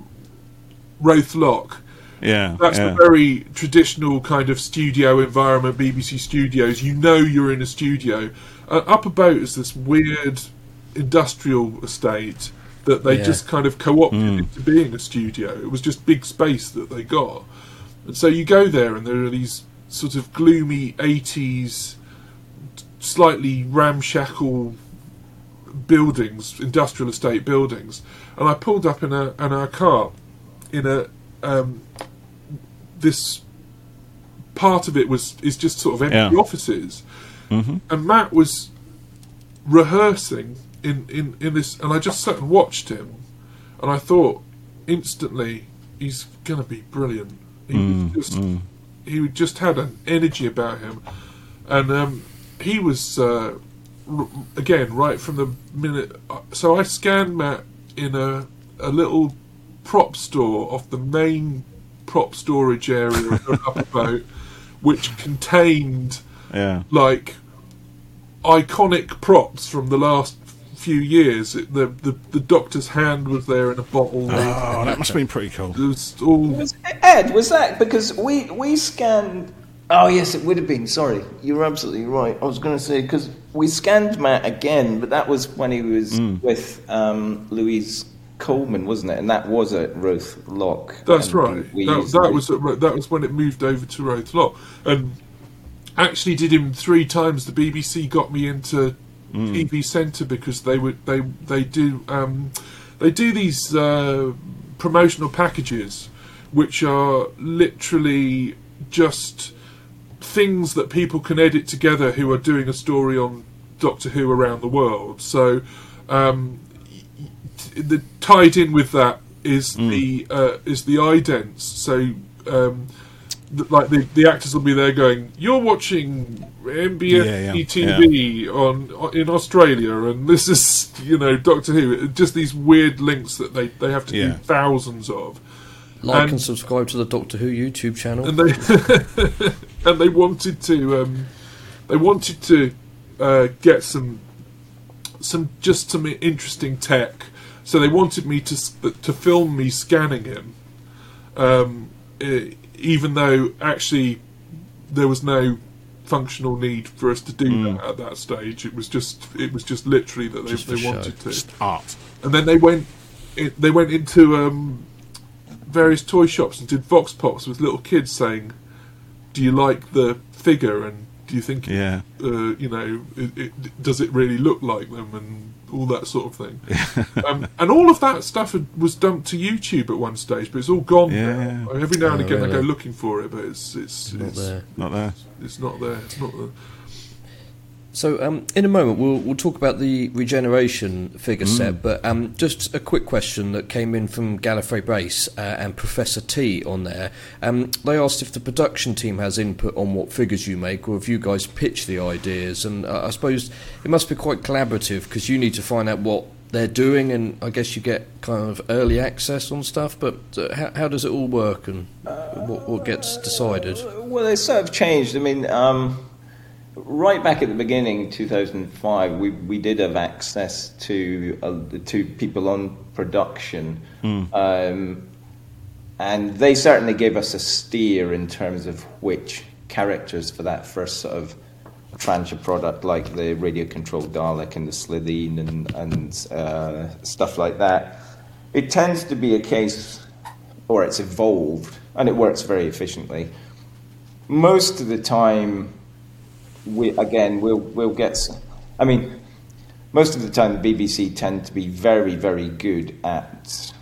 Roath Lock, that's a very traditional kind of studio environment. BBC Studios, you know, you're in a studio. Upper Boat is this weird industrial estate that they just kind of co-opted into being a studio. It was just big space that they got. And so you go there, and there are these sort of gloomy 80s, slightly ramshackle buildings, industrial estate buildings. And I pulled up in our car in a this part of it is just sort of empty offices. Mm-hmm. And Matt was rehearsing in this, and I just sat and watched him, and I thought instantly, he's going to be brilliant. He just had an energy about him, and he was again right from the minute. So I scanned Matt in a little prop store off the main prop storage area of the Upper Boat, which contained like iconic props from the last few years. The doctor's hand was there in a bottle. Oh, that must have been pretty cool. Ed, was that because we scanned? Oh yes, it would have been. Sorry, you're absolutely right. I was going to say because we scanned Matt again, but that was when he was with Louise Coleman, wasn't it? And that was at Roath Lock. That's right. That was when it moved over to Roath Lock, and actually did him 3 times. The BBC got me into TV Centre because they do these promotional packages which are literally just things that people can edit together who are doing a story on Doctor Who around the world. So the tied in with that is the idents. So like the actors will be there going, you're watching MBS TV in Australia, and this is, you know, Doctor Who. Just these weird links that they have to do thousands of. And subscribe to the Doctor Who YouTube channel. And they and they wanted to get some interesting tech. So they wanted me to film me scanning him. Even though actually there was no functional need for us to do that at that stage. It was just literally that they wanted to. Just art. And then they went into various toy shops and did vox pops with little kids saying, "Do you like the figure? And do you think does it really look like them?" and all that sort of thing. And all of that stuff was dumped to YouTube at one stage, but it's all gone now. Every now and again I go looking for it, but it's not there. So in a moment we'll talk about the regeneration figure set, but just a quick question that came in from Gallifrey Brace and Professor T on there. They asked if the production team has input on what figures you make, or if you guys pitch the ideas. And I suppose it must be quite collaborative because you need to find out what they're doing, and I guess you get kind of early access on stuff, but how does it all work, and what gets decided? Well, it's sort of changed. I mean, right back at the beginning, 2005, we did have access to people on production, and they certainly gave us a steer in terms of which characters for that first sort of tranche of product, like the radio-controlled Dalek and the Slitheen and stuff like that. It tends to be a case, or it's evolved, and it works very efficiently. Most of the time, we'll get... I mean, most of the time, the BBC tend to be very, very good at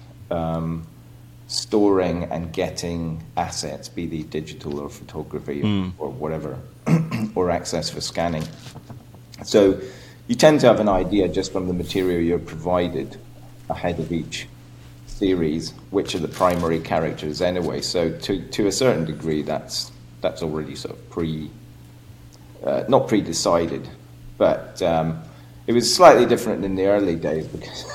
storing and getting assets, be they digital or photography or whatever, or access for scanning. So you tend to have an idea just from the material you're provided ahead of each series, which are the primary characters anyway. So to a certain degree, that's already sort of not pre-decided, but it was slightly different in the early days, because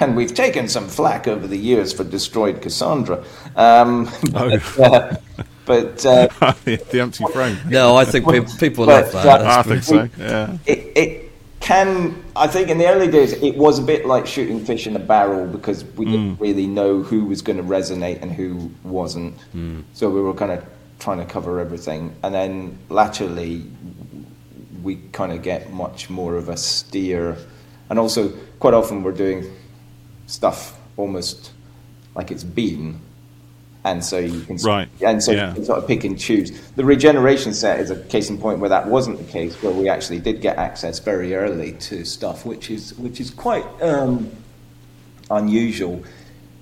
and we've taken some flack over the years for destroyed Cassandra. The empty frame. No, I think people love that. I think so. Yeah. It can. I think in the early days it was a bit like shooting fish in a barrel, because we didn't really know who was going to resonate and who wasn't. So we were kind of trying to cover everything, and then latterly we kind of get much more of a steer, and also quite often we're doing stuff almost like it's been, and so you can you can sort of pick and choose. The regeneration set is a case in point where that wasn't the case, where we actually did get access very early to stuff, which is quite unusual,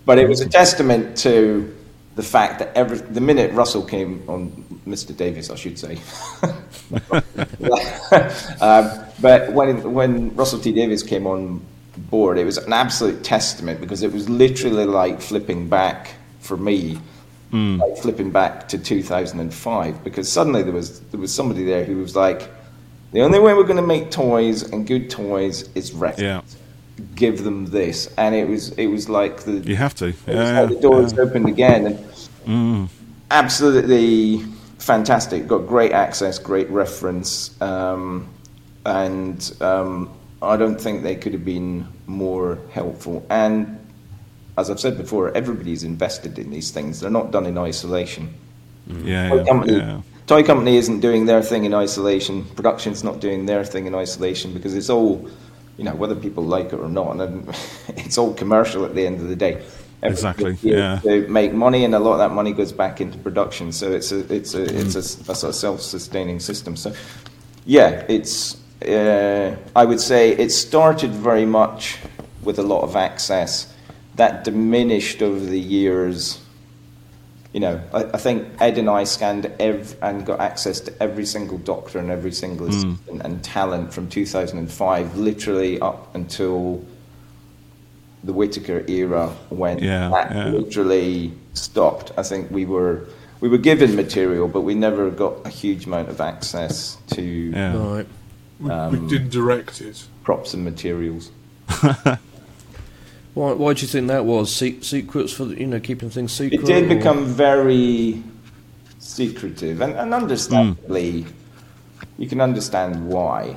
but it was a testament to the fact that the minute Russell came on, Mr. Davies, I should say, but when Russell T Davies came on board, it was an absolute testament, because it was literally like flipping back for me, like flipping back to 2005, because suddenly there was somebody there who was like, the only way we're going to make toys and good toys is records. Yeah. Give them this, and it was like the you have to. The doors opened again, and absolutely fantastic. Got great access, great reference, and I don't think they could have been more helpful. And as I've said before, everybody's invested in these things. They're not done in isolation. Toy company isn't doing their thing in isolation. Production's not doing their thing in isolation, because it's all, you know, whether people like it or not, and it's all commercial at the end of the day. Exactly. Yeah. They make money, and a lot of that money goes back into production. So it's a sort of self-sustaining system. So yeah, it's I would say it started very much with a lot of access that diminished over the years. You know, I think Ed and I scanned and got access to every single doctor and every single assistant and talent from 2005, literally up until the Whittaker era, when that literally stopped. I think we were given material, but we never got a huge amount of access to we didn't direct it. Props and materials. Why do you think that was? Secrets for, you know, keeping things secret? It did become very secretive, and understandably, you can understand why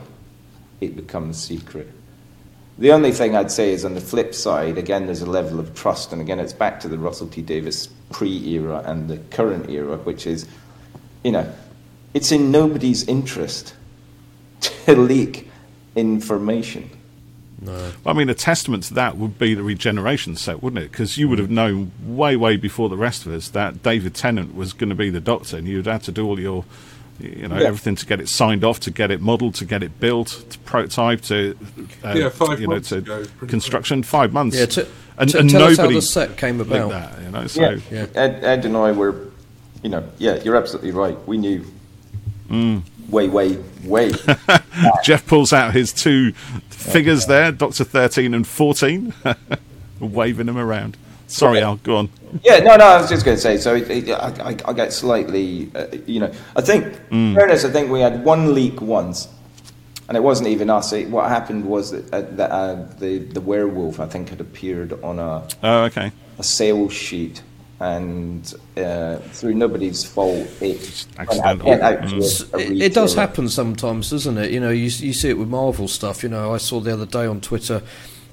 it becomes secret. The only thing I'd say is, on the flip side, again, there's a level of trust, and again, it's back to the Russell T Davies pre-era and the current era, which is, you know, it's in nobody's interest to leak information. No. I mean, a testament to that would be the regeneration set, wouldn't it? Because you would have known way, way before the rest of us that David Tennant was going to be the Doctor, and you'd had to do all your, you know, everything to get it signed off, to get it modelled, to get it built, to prototype, to 5 months ago, construction. 5 months. Yeah, and tell nobody us how the set came about. That, you know, so yeah. Ed and I were, you know, you're absolutely right. We knew. Way. Jeff pulls out his two figures there, Doctor 13 and 14, waving them around. Sorry, Al, go on. Yeah, no, I was just going to say, so I get slightly, I think, fairness, I think we had one leak once, And it wasn't even us. What happened was that, the werewolf, I think, had appeared on a sales sheet, and through nobody's fault, it accidentally it does happen sometimes, doesn't it? You know, you see it with Marvel stuff. You know, I saw the other day on Twitter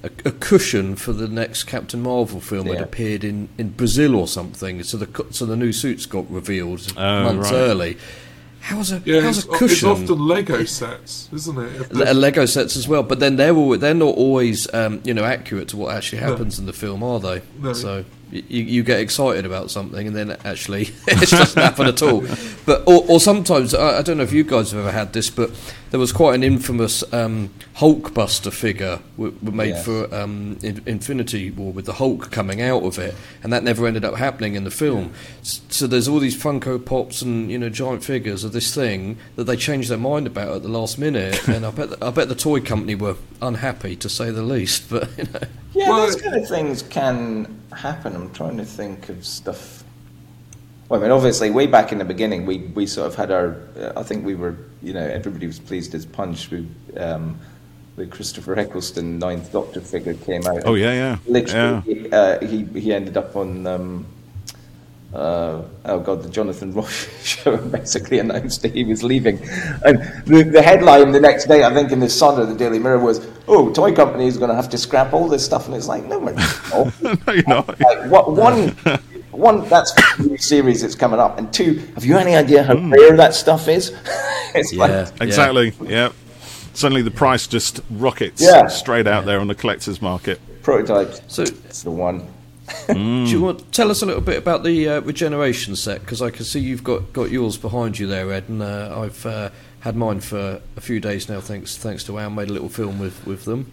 a cushion for the next Captain Marvel film had appeared in Brazil or something. So the new suits got revealed months early. How's a cushion? It's often Lego sets, isn't it? Lego sets as well, but then they're not always accurate to what actually happens in the film, are they? No. So you get excited about something and then actually it doesn't happen at all. But or sometimes I don't know if you guys have ever had this, but there was quite an infamous Hulkbuster figure made for Infinity War with the Hulk coming out of it, and that never ended up happening in the film. So there's all these Funko Pops and giant figures of this thing that they changed their mind about at the last minute, and I bet the toy company were unhappy, to say the least. But those kind of things can happen. I'm trying to think of stuff. Well, I mean, obviously, way back in the beginning, we sort of had our... I think we were, everybody was pleased as punch. The Christopher Eccleston Ninth Doctor figure came out. Oh, yeah. Literally, he ended up on... the Jonathan Ross show basically announced that he was leaving. And the headline the next day, I think, in the Sun or the Daily Mirror was, "Oh, toy company is going to have to scrap all this stuff." And it's like, no, we're not. No, you're not. Like, what, one, that's a new series that's coming up. And two, have you any idea how rare that stuff is? It's exactly. Yeah. Suddenly the price just rockets straight out there on the collector's market. Prototypes. So it's the one. Do you want to tell us a little bit about the regeneration set? Because I can see you've got yours behind you there, Ed, and I've had mine for a few days now. Thanks to Al, made a little film with them.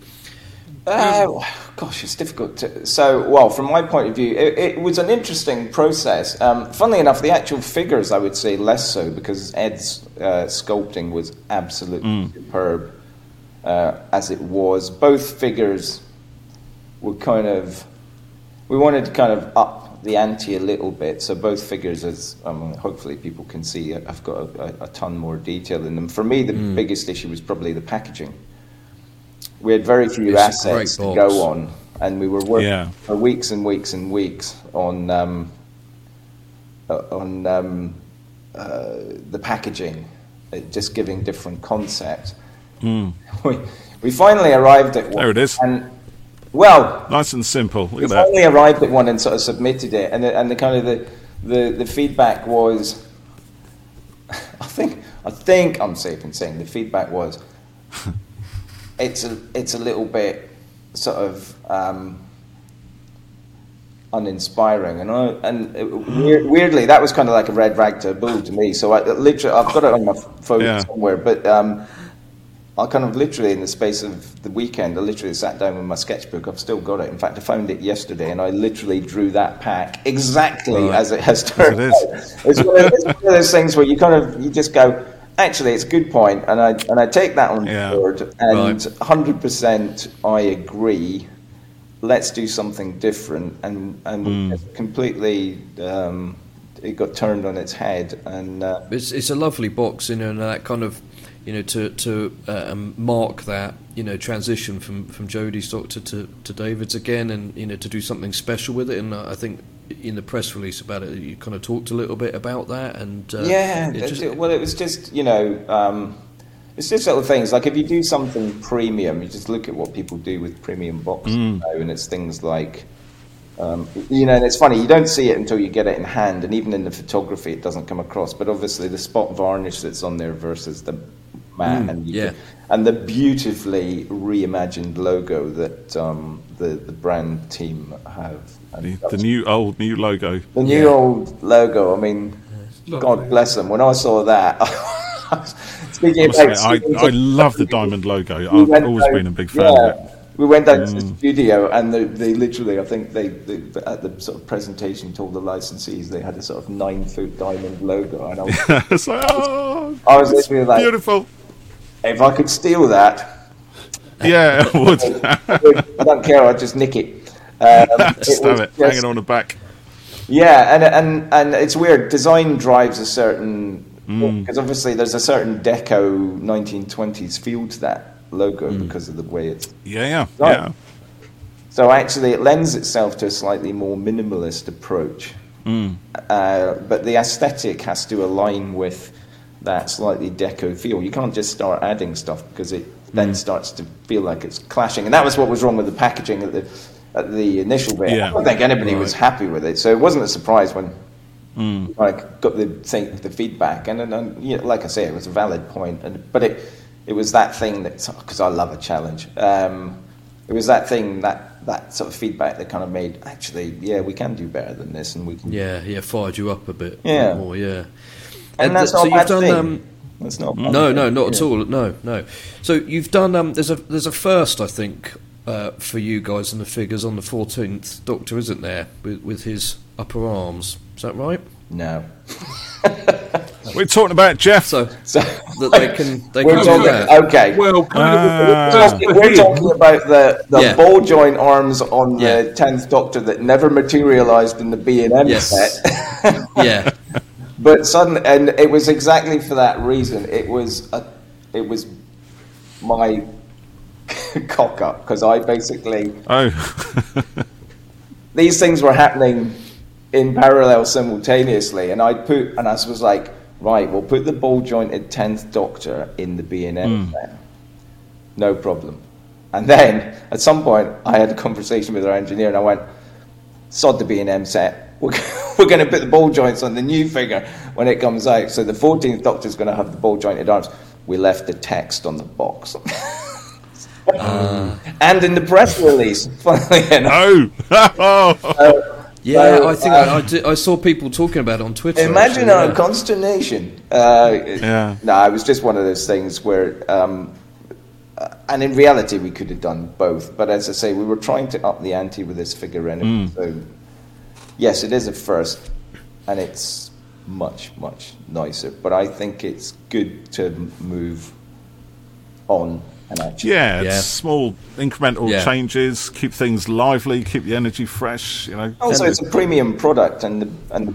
Gosh, it's difficult. From my point of view, it was an interesting process. Funnily enough, the actual figures, I would say, less so, because Ed's sculpting was absolutely superb as it was. Both figures were kind of... We wanted to kind of up the ante a little bit, so both figures, as hopefully people can see, have got a ton more detail in them. For me, the biggest issue was probably the packaging. We had very few assets to go on, and we were working for weeks and weeks and weeks on the packaging, just giving different concepts. We finally arrived at one. There it is. Well, nice and simple. Look at that. We finally arrived at one and sort of submitted it, and the kind of the feedback was, I think I'm safe in saying the feedback was, it's a little bit sort of uninspiring, weirdly that was kind of like a red rag to a bull to me. So I've got it on my phone somewhere, but. I kind of literally, in the space of the weekend, I literally sat down with my sketchbook. I've still got it. In fact, I found it yesterday, and I literally drew that pack exactly as it has turned out. It's one of those things where you just go, actually, it's a good point, and I take that on board, and 100% I agree. Let's do something different, and completely. It got turned on its head, and it's a lovely box, and that kind of. To mark that, transition from Jodie's Doctor to David's again, and, to do something special with it. And I think in the press release about it, you kind of talked a little bit about that. And it was just, it's just little things. Like if you do something premium, you just look at what people do with premium boxes now, and it's things like, and it's funny, you don't see it until you get it in hand. And even in the photography, it doesn't come across. But obviously the spot varnish that's on there versus the... Matt, and the beautifully reimagined logo that the brand team have. The new logo. The new old logo. I mean, God bless them. When I saw that, I love the diamond logo. I've always been a big fan of it. We went down to the studio, and they literally, I think they at the sort of presentation told the licensees they had a sort of 9-foot diamond logo, and I was literally like, beautiful. If I could steal that, I would. I don't care. I'd just nick it. Just hanging on the back. Yeah, and it's weird. Design drives a certain Because obviously there's a certain deco 1920s feel to that logo because of the way it's designed. So actually it lends itself to a slightly more minimalist approach. But the aesthetic has to align with that slightly deco feel. You can't just start adding stuff because it then starts to feel like it's clashing. And that was what was wrong with the packaging at the initial bit. Yeah. I don't think anybody was happy with it. So it wasn't a surprise when I got the feedback. And, you know, like I say, it was a valid point. But it was that thing that, because I love a challenge, it was that thing, that sort of feedback that kind of made, actually, yeah, we can do better than this. And we can. Yeah, fired you up a bit more, yeah. And that's not a bad thing. That's not not at all. No. So you've done. There's a first, I think, for you guys in the figures on the 14th Doctor, isn't there, with his upper arms? Is that right? No. We're talking about Jeff. So that they can do that. Okay. Well, we're talking about the ball joint arms on the 10th Doctor that never materialised in the B&M set. Yeah. But suddenly, and it was exactly for that reason. It was my cock up, because I basically these things were happening in parallel simultaneously, and I was like, right, we'll put the ball jointed 10th Doctor in the B&M then, no problem. And then at some point, I had a conversation with our engineer, and I went, sod the B&M set. We're going to put the ball joints on the new figure when it comes out. So the 14th Doctor's going to have the ball jointed arms. We left the text on the box. And in the press release, funnily enough. I think I saw people talking about it on Twitter. Imagine our consternation. No, it was just one of those things where... and in reality, we could have done both. But as I say, we were trying to up the ante with this figure anyway, so... Yes, it is a first, and it's much, much nicer. But I think it's good to move on and actually. Yeah, it's small incremental changes, keep things lively, keep the energy fresh. You know. Also, it's a premium product, and the B&M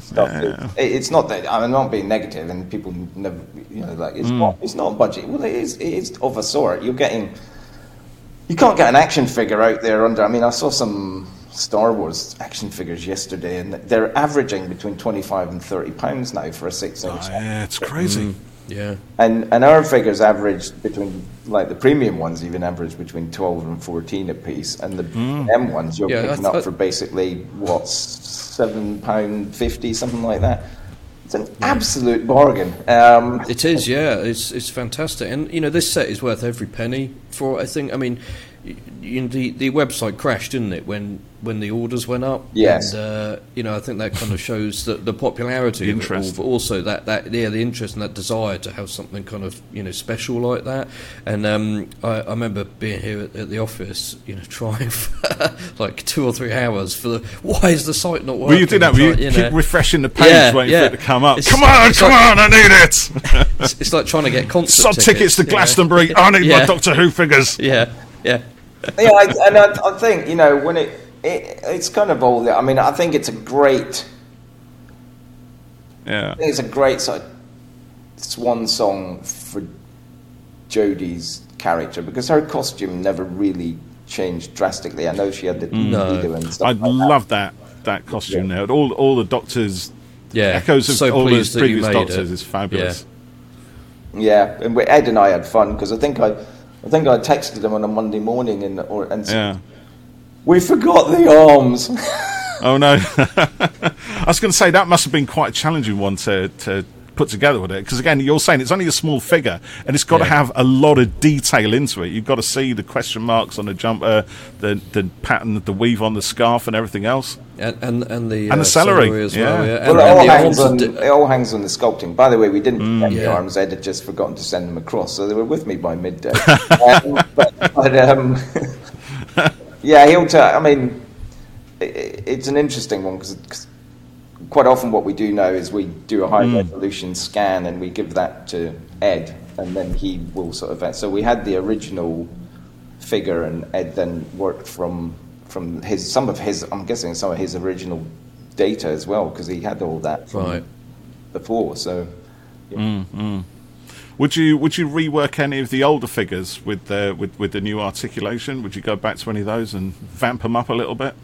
stuff. Yeah. It's not that I'm not being negative, and people never, you know, like it's not a budget. Well, it is of a sort. You can't get an action figure out there under. I mean, I saw some Star Wars action figures yesterday, and they're averaging between £25 and £30 now for a 6-inch. Yeah, it's crazy. Yeah, and our figures average between, like the premium ones even average between 12 and 14 a piece, and the M ones you're picking up for basically what, £7.50, something like that. It's an absolute bargain. It is, yeah. It's fantastic, and you know this set is worth every penny for it, I think. I mean, the website crashed, didn't it, when the orders went up? Yes. And, you know, I think that kind of shows the popularity, the interest, but also the interest and that desire to have something kind of, you know, special like that. And I remember being here at the office, you know, trying for like 2 or 3 hours for why is the site not working? Well, you did that. You keep refreshing the page, waiting for it to come up. Come on, I need it. It's like trying to get concert tickets to Glastonbury. I need my Doctor Who figures. Yeah. Yeah, yeah, I think, you know, when it's kind of all there. I mean, I think it's a great, sort of swan song for Jodie's character, because her costume never really changed drastically. I know she had the tuxedo and stuff. I love that costume now. All the Doctors, echoes of all the previous Doctors is fabulous. Yeah, and Ed and I had fun because I think I texted him on a Monday morning and said, we forgot the arms. Oh, no. I was going to say, that must have been quite a challenging one to put together with it. Because, again, you're saying it's only a small figure, and it's got to have a lot of detail into it. You've got to see the question marks on the jumper, the pattern, the weave on the scarf and everything else. And the celery as well. Yeah. It all hangs on the sculpting. By the way, we didn't send the arms. Ed had just forgotten to send them across, so they were with me by midday. It's an interesting one, because quite often what we do now is we do a high-resolution scan and we give that to Ed, and then he will sort of... So we had the original figure, and Ed then worked from some of his original data as well, because he had all that before. So Yeah. Mm-hmm. Would you rework any of the older figures with the new articulation? Would you go back to any of those and vamp them up a little bit?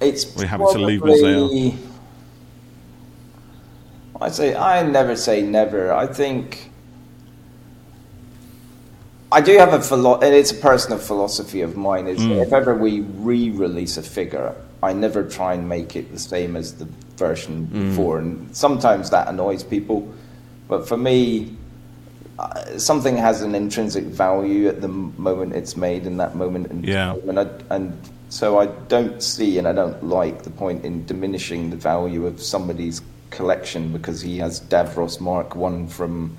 It's we have to leave us there. I never say never. I think I do have a and it's a personal philosophy of mine. Is if ever we re-release a figure, I never try and make it the same as the version before, and sometimes that annoys people. But for me, something has an intrinsic value at the moment it's made in that moment. And so I don't see and I don't like the point in diminishing the value of somebody's collection because he has Davros Mark 1 from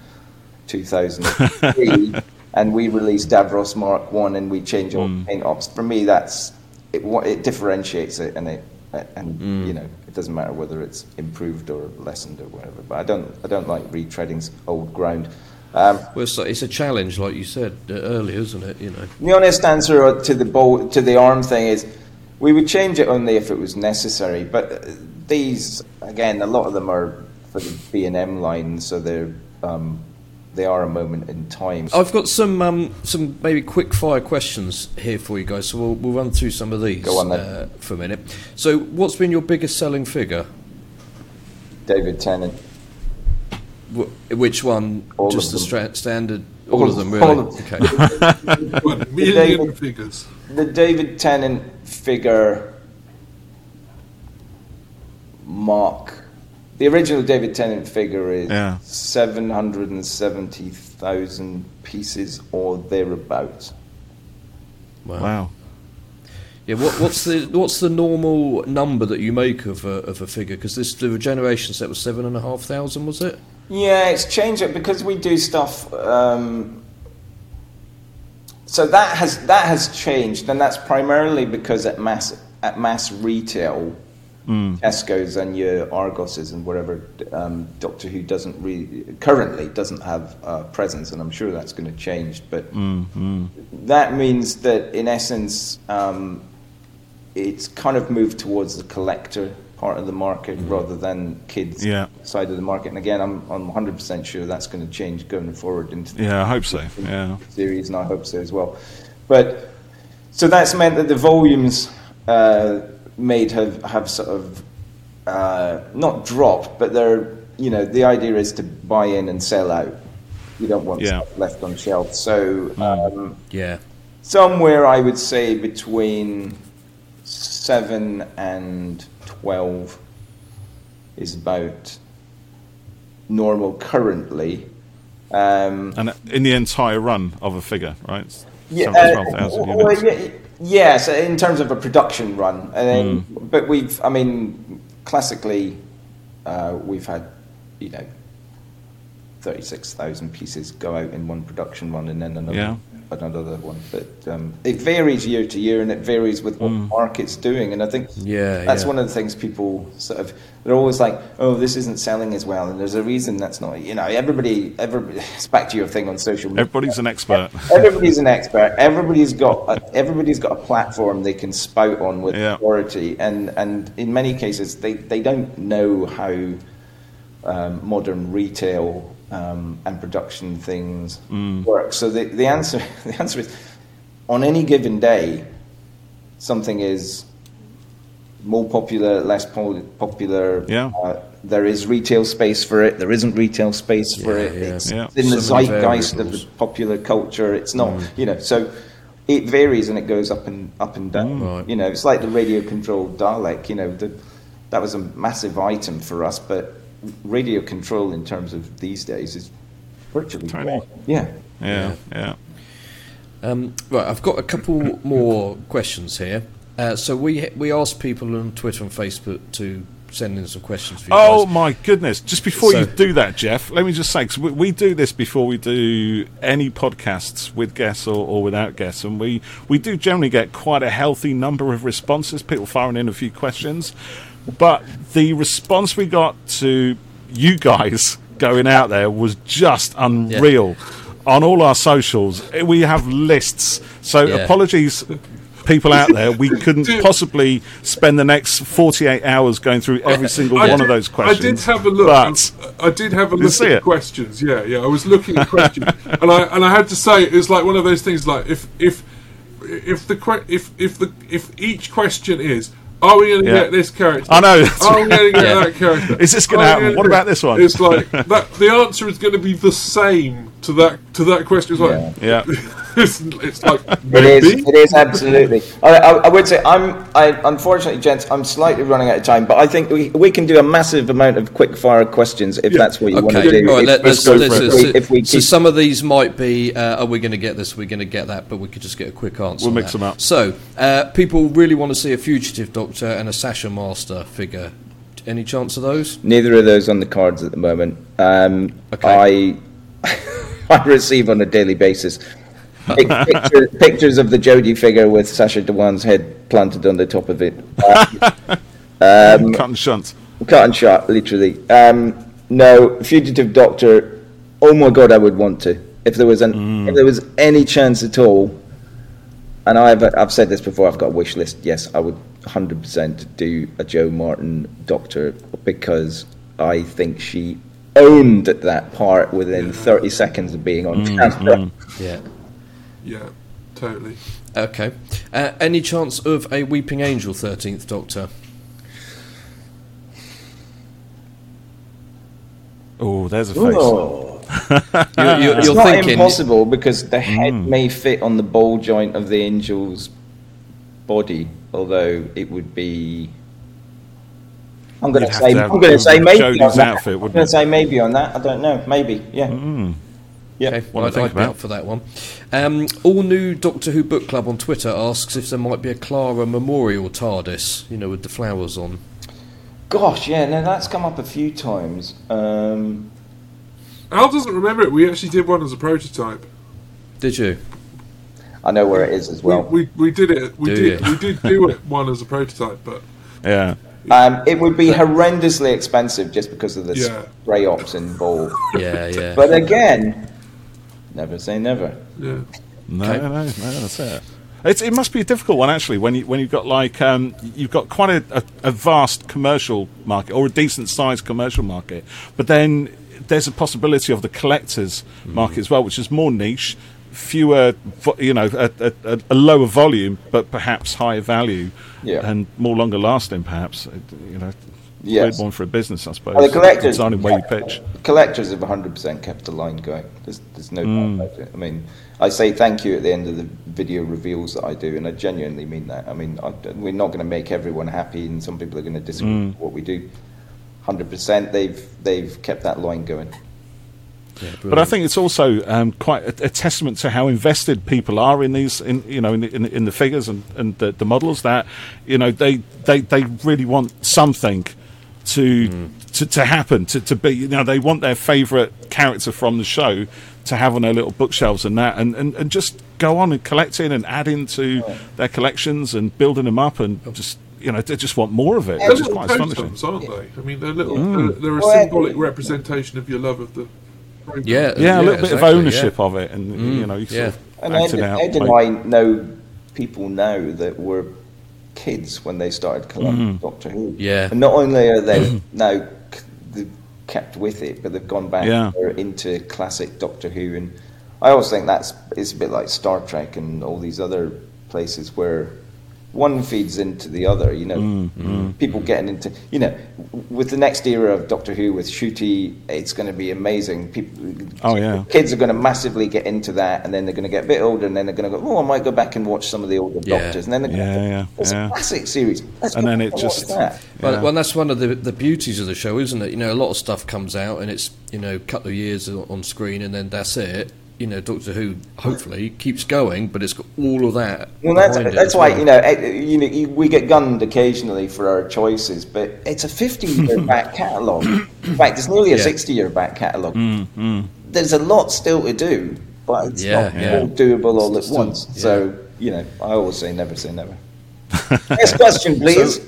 2003 and we release Davros Mark 1 and we change all paint ops. For me, that's it differentiates it and it. And you know, it doesn't matter whether it's improved or lessened or whatever. But I don't like retreading old ground. Well, it's a challenge, like you said earlier, isn't it? You know, the honest answer to the arm thing is, we would change it only if it was necessary. But these, again, a lot of them are for the B&M line, so they're. They are a moment in time. I've got some maybe quick-fire questions here for you guys, so we'll run through some of these for a minute. So what's been your biggest selling figure? David Tennant. Which one? All just the standard? All of them, really? All of them. Okay. 1 million figures. The David Tennant figure Mark... The original David Tennant figure is 770,000 pieces or thereabouts. Wow. Yeah, what's the normal number that you make of a figure? Because the regeneration set was 7,500, was it? Yeah, it's changed it because we do stuff. So that has changed, and that's primarily because at mass retail. Tesco's and your Argos's and whatever Doctor Who currently doesn't have a presence, and I'm sure that's going to change, but that means that in essence it's kind of moved towards the collector part of the market rather than kids side of the market, and again I'm 100% sure that's going to change going forward into the I hope so series, and I hope so as well. But so that's meant that the volumes made have sort of not dropped, but they're, you know, the idea is to buy in and sell out. You don't want stuff left on shelf. So somewhere I would say between 7 and 12 is about normal currently. And in the entire run of a figure, right? Yeah. 12,000 units. Yes, in terms of a production run, and then, but classically, we've had, 36,000 pieces go out in one production run, and then another one. But it varies year to year, and it varies with what the market's doing. And I think that's one of the things people sort of they're always like, oh, this isn't selling as well, and there's a reason that's not. You know, everybody. It's back to your thing on social media. Everybody's an expert. Everybody's an expert. Everybody's got a platform they can spout on with authority, and in many cases they don't know how modern retail. And production things work. So the answer is, on any given day, something is more popular, less popular. Yeah. There is retail space for it. There isn't retail space for it. Yeah. It's in the zeitgeist of the popular culture. It's not, So it varies and it goes up and down. Right. You know, it's like the radio-controlled Dalek. You know, that was a massive item for us, but. Radio control in terms of these days is virtually tiny. Right, I've got a couple more questions here. So we asked people on Twitter and Facebook to send in some questions for you guys. Oh my goodness, just before you do that, Jeff, let me just say, because we do this before we do any podcasts with guests or without guests, and we do generally get quite a healthy number of responses, people firing in a few questions. But the response we got to you guys going out there was just unreal. Yeah. On all our socials, we have lists. So apologies people out there, we couldn't possibly spend the next 48 hours going through every single one of those questions. I did have a look. I did have a look at questions. Yeah. I was looking at questions, and I had to say it's like one of those things. Like if each question is, are we going to get this character? I know. Are we going to get that character? Is this going to happen? What about this one? It's like that. The answer is going to be the same to that question. It's like it's like maybe? It is absolutely. I would say I unfortunately, gents, I'm slightly running out of time, but I think we can do a massive amount of quick fire questions if that's what you want to do. Right, if we some of these might be are we going to get this? Are we going to get that? But we could just get a quick answer. We'll mix them up. So people really want to see a Fugitive Doctor and a Sasha Master figure. Any chance of those? Neither of those on the cards at the moment. I receive on a daily basis pictures of the Jodie figure with Sasha Dewan's head planted on the top of it. Cut and shunt, literally. No, Fugitive Doctor. Oh my God, I would want to. If there was any chance at all, and I've said this before, I've got a wish list. Yes, I would 100% do a Jo Martin Doctor because I think she owned that part within 30 seconds of being on camera. Yeah, totally. Okay. Any chance of a Weeping Angel 13th Doctor? Oh, there's a face. It's not thinking impossible because the head may fit on the ball joint of the angel's body, although it would be... I'm going to say maybe on that. I don't know. Maybe, yeah. Mm. Yeah. Okay, well, I'd be out for that one. All new Doctor Who Book Club on Twitter asks if there might be a Clara Memorial TARDIS, with the flowers on. Gosh, yeah, no, that's come up a few times. Al doesn't remember it. We actually did one as a prototype. Did you? I know where it is as well. We did it. We did do it one as a prototype, but yeah. It would be horrendously expensive just because of the spray ops involved. Yeah. But again, never say never. Yeah. No, that's it. It must be a difficult one actually when you've got like you've got quite a vast commercial market or a decent sized commercial market, but then there's a possibility of the collectors market as well, which is more niche. Fewer, a lower volume, but perhaps higher value, and more longer lasting. Perhaps one for a business, I suppose. Well, the collectors, designing where you pitch. Collectors have 100% kept the line going. There's no doubt about it. I mean, I say thank you at the end of the video reveals that I do, and I genuinely mean that. I mean, we're not going to make everyone happy, and some people are going to disagree with what we do. 100%, they've kept that line going. Yeah, but I think it's also quite a testament to how invested people are in these, in the figures and the models. That they really want something to happen, to be. They want their favourite character from the show to have on their little bookshelves and that, and just go on and collecting and adding to their collections and building them up and just. They just want more of it. They're little quite totems, aren't they? I mean, they're little. They're a symbolic representation of your love of the. Yeah, a little bit of ownership of it, and you sort of act it out. Ed and I know people now that were kids when they started collecting Doctor Who. Yeah, and not only are they now kept with it, but they've gone back into classic Doctor Who, and I always think it's a bit like Star Trek and all these other places where. One feeds into the other, people getting into, with the next era of Doctor Who with Shooty, it's going to be amazing. Kids are going to massively get into that, and then they're going to get a bit older, and then they're going to go, I might go back and watch some of the older Doctors, and then they're going to go, it's a classic series. Well, that's one of the beauties of the show, isn't it? A lot of stuff comes out, and it's, a couple of years on screen, and then that's it. Doctor Who hopefully keeps going, but it's got all of that. Well, that's why we get gunned occasionally for our choices, but it's a 50-year back catalogue. In fact, it's nearly a 60-year back catalogue. There's a lot still to do, but it's not all doable all at once. Yeah. So I always say never. Next question, please.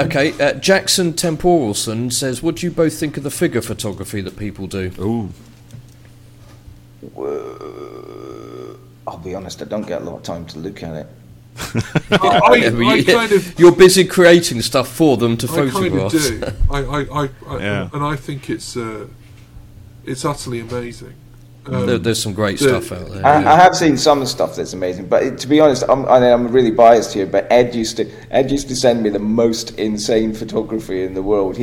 Okay, Jackson Temporalson says, "What do you both think of the figure photography that people do?" Ooh. I'll be honest, I don't get a lot of time to look at it. You're busy creating stuff for them to photograph. And I think it's utterly amazing. There's some great stuff out there. I have seen some stuff that's amazing, but to be honest, I'm really biased here. But Ed used to send me the most insane photography in the world.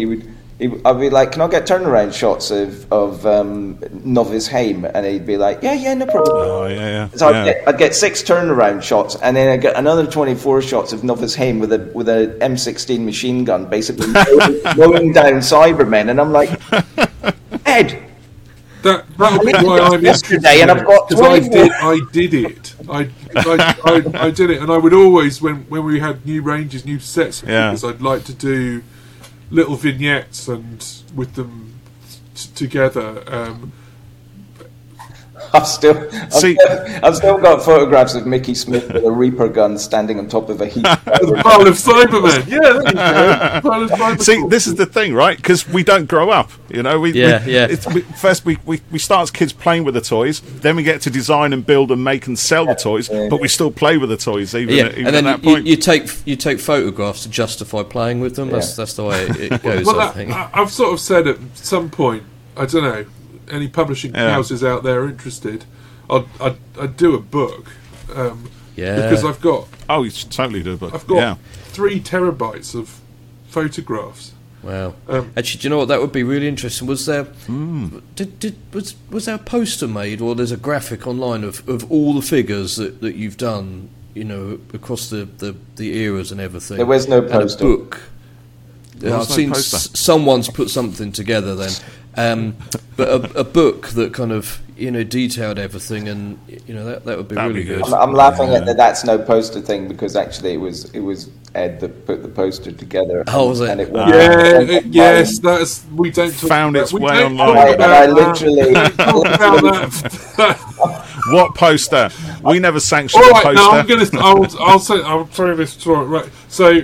I'd be like, "Can I get turnaround shots of Novice Haim?" And he'd be like, "Yeah, no problem." Oh, yeah. So I'd get 6 turnaround shots, and then I'd get another 24 shots of Novice Haim with a M16 machine gun, basically blowing down Cybermen. And I'm like, Ed, that'll be why I'm yesterday, and I've got 24. I did it. I did it, and I would always when we had new ranges, new sets, because I'd like to do little vignettes and with them together. I've still got photographs of Mickey Smith with a Reaper gun standing on top of a heap. Pile of Cybermen. Yeah, there you go. See, this is the thing, right? Because we don't grow up, you know. First, we start as kids playing with the toys. Then we get to design and build and make and sell the toys, but we still play with the toys even at that point. You take photographs to justify playing with them. Yeah. That's the way it goes. I think. I've sort of said at some point, I don't know. Any publishing houses out there interested? I'd do a book. Because I've got. Oh, you should totally do a book. I've got 3 terabytes of photographs. Wow. Actually, do you know what? That would be really interesting. Was there? Was there a poster made, or there's a graphic online of all the figures that you've done? You know, across the eras and everything. There was no poster. And a book. Someone's put something together then. But a book that kind of detailed everything, and that would be really good. I'm laughing at the "that's no poster" thing, because actually it was Ed that put the poster together. Oh, was it? And it we don't found its way online. I literally what poster? We never sanctioned a poster. No, I'll throw this story right. So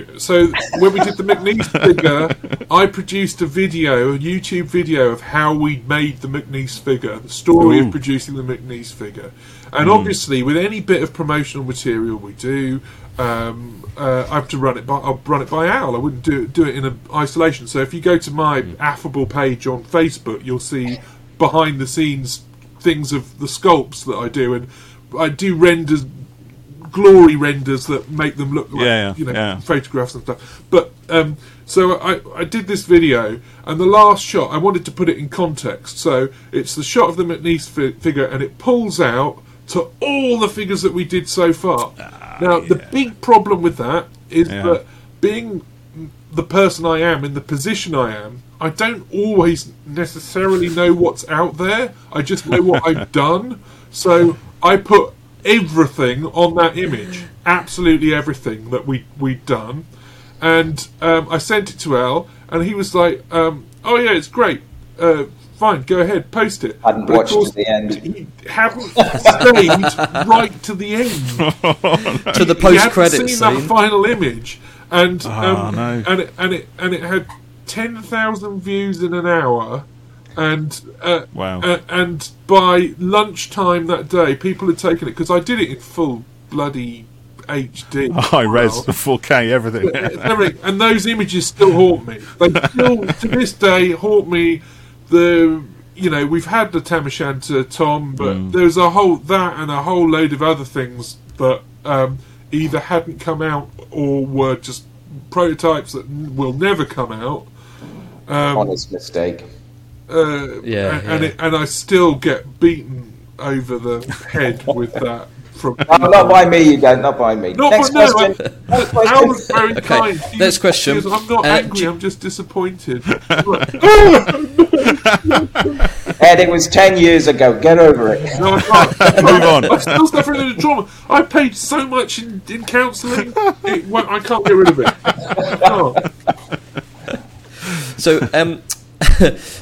when we did the McNeese figure, I produced a YouTube video of how we made the McNeese figure, the story of producing the McNeese figure. And obviously, with any bit of promotional material we do, I have to run it by Al. I wouldn't do it in isolation. So if you go to my affable page on Facebook, you'll see behind the scenes things of the sculpts that I do, and I do renders, glory renders that make them look like photographs and stuff. But so I did this video, and the last shot, I wanted to put it in context. So it's the shot of the McNeese figure, and it pulls out to all the figures that we did so far. The big problem with that is that, being the person I am in the position I am, I don't always necessarily know what's out there. I just know what I've done. So I put everything on that image, absolutely everything that we'd done. And I sent it to Al, and he was like, it's great. Fine, go ahead, post it. I hadn't watched to the end. He hadn't stayed right to the end. To the post-credits scene. He hadn't seen that final image. And, no. and it had 10,000 views in an hour. And wow. And by lunchtime that day, people had taken it, because I did it in full bloody HD, high res, 4K, everything. And those images still haunt me. They still, to this day, haunt me. We've had the Tam O'Shanter, Tom, but there's a whole load of other things that either hadn't come out or were just prototypes that will never come out. Honest mistake. And I still get beaten over the head with that. Not by me, you don't. Not by me. Next question. I was very kind. Next question. I'm not angry. I'm just disappointed. Ed, it was 10 years ago. Get over it. No, I can't. Move on. I'm still suffering in the trauma. I paid so much in counselling. I can't get rid of it. Oh. So,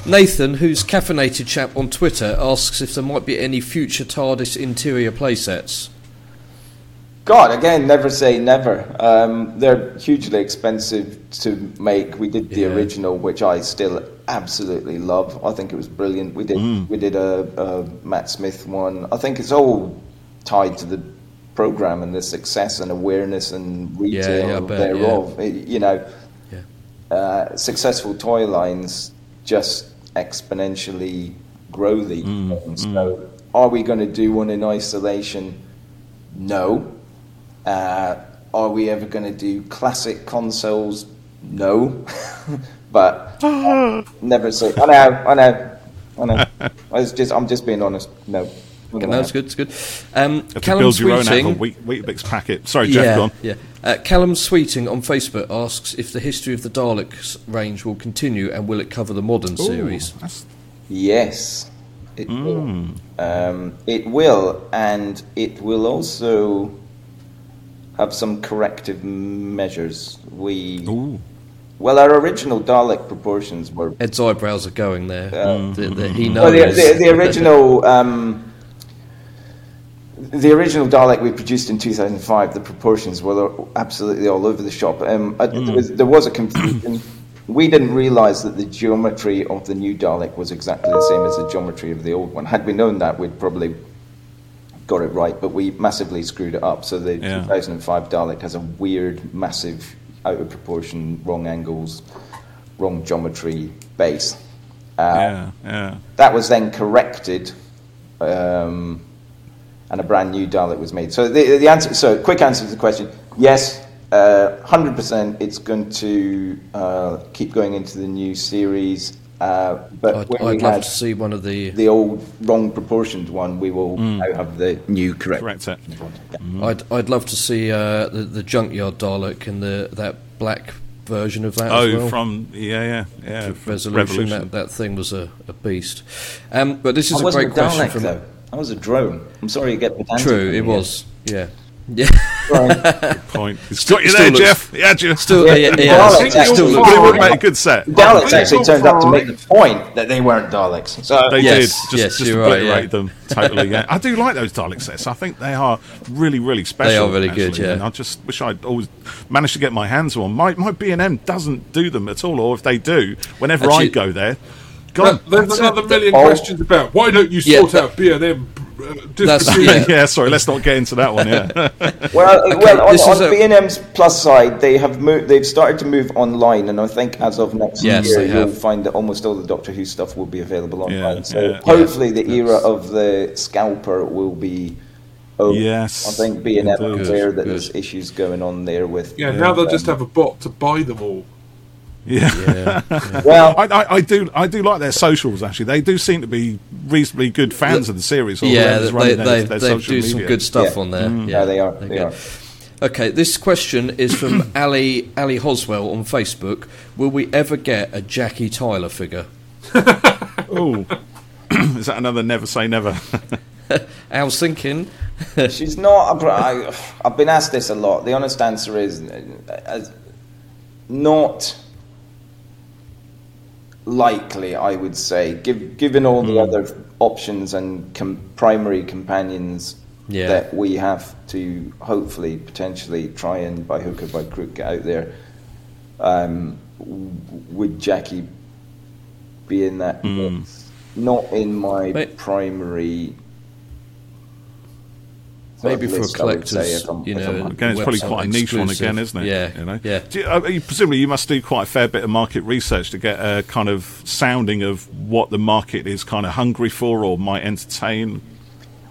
Nathan, who's caffeinated chap on Twitter, asks if there might be any future TARDIS interior playsets. God, again, never say never. They're hugely expensive to make. We did the original, which I still absolutely love. I think it was brilliant. We did a Matt Smith one. I think it's all tied to the program and the success and awareness and retail thereof. Yeah. Successful toy lines just exponentially grow these things. So are we going to do one in isolation? No. Are we ever going to do classic consoles? No. But never say. I know. I'm just being honest. No. That's good. It's good. Callum Sweeting. Weet-Bix packet. Sorry, Jeff. Yeah, go on. Yeah. Callum Sweeting on Facebook asks if the history of the Daleks range will continue and will it cover the modern series? Yes, it will. It will, and it will also have some corrective measures. Well, our original Dalek proportions were. Ed's eyebrows are going there. He knows. Well, the original. The original Dalek we produced in 2005, the proportions were absolutely all over the shop. There was a confusion. We didn't realise that the geometry of the new Dalek was exactly the same as the geometry of the old one. Had we known that, we'd probably got it right, but we massively screwed it up. So the 2005 Dalek has a weird, massive, out of proportion, wrong angles, wrong geometry base. That was then corrected... and a brand new Dalek was made. So the answer. So quick answer to the question: yes, 100%. It's going to keep going into the new series. But I'd love to see one of the old wrong proportioned one. We will now have the new correct one. Yeah. I'd love to see the junkyard Dalek and that black version of that as well. Resolution. That thing was a beast. But this is a great question from. Though. I was a drone. I'm sorry you get the answer. True, it was. Yeah. Good point. He's got you there, Jeff. He had you. It would make a good set. Daleks actually turned up to make the point that they weren't Daleks. So they did. Just obliterate them totally. Yeah. I do like those Dalek sets. I think they are really, really special. They are really good, yeah. And I just wish I'd always managed to get my hands on. My B&M doesn't do them at all, or if they do, whenever I go there... There's another million questions about why don't you sort out B&M? Sorry, let's not get into that one. Yeah. On B&M's plus side, they have moved. They've started to move online, and I think as of next year, you'll find that almost all the Doctor Who stuff will be available online. Hopefully, the era of the scalper will be. I think B&M are aware that there's issues going on there with. Yeah, now they'll just have a bot to buy them all. Yeah. Well, I do like their socials. Actually, they do seem to be reasonably good fans of the series. They do media. Some good stuff on there. Yeah, they are. Okay. This question is from Ali Hoswell on Facebook. Will we ever get a Jackie Tyler figure? Oh, is that another never say never? I was thinking she's not. I've been asked this a lot. The honest answer is not. Likely, I would say, given all the other options and primary companions that we have to hopefully, potentially try and by hook or by crook get out there, would Jackie be in that? Not in my primary. Maybe for a collector's, again, it's probably quite a niche exclusive one again, isn't it? Yeah, presumably you must do quite a fair bit of market research to get a kind of sounding of what the market is kind of hungry for or might entertain.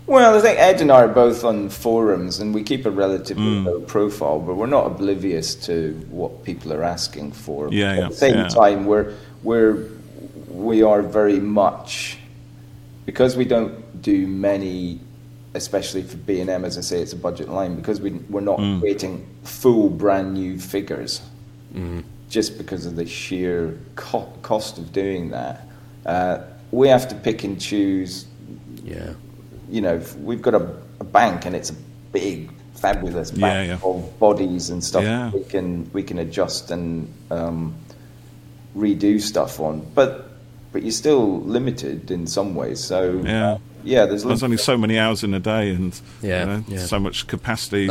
Well, I think Ed and I are both on forums, and we keep a relatively low profile, but we're not oblivious to what people are asking for. At the same time, we are very much, because we don't do many... especially for B&M, as I say, it's a budget line, because we're not creating full brand new figures just because of the sheer cost of doing that. We have to pick and choose. We've got a bank, and it's a big, fabulous bank of bodies and stuff we can adjust and redo stuff on. But you're still limited in some ways, so... There's only so many hours in a day, and so much capacity.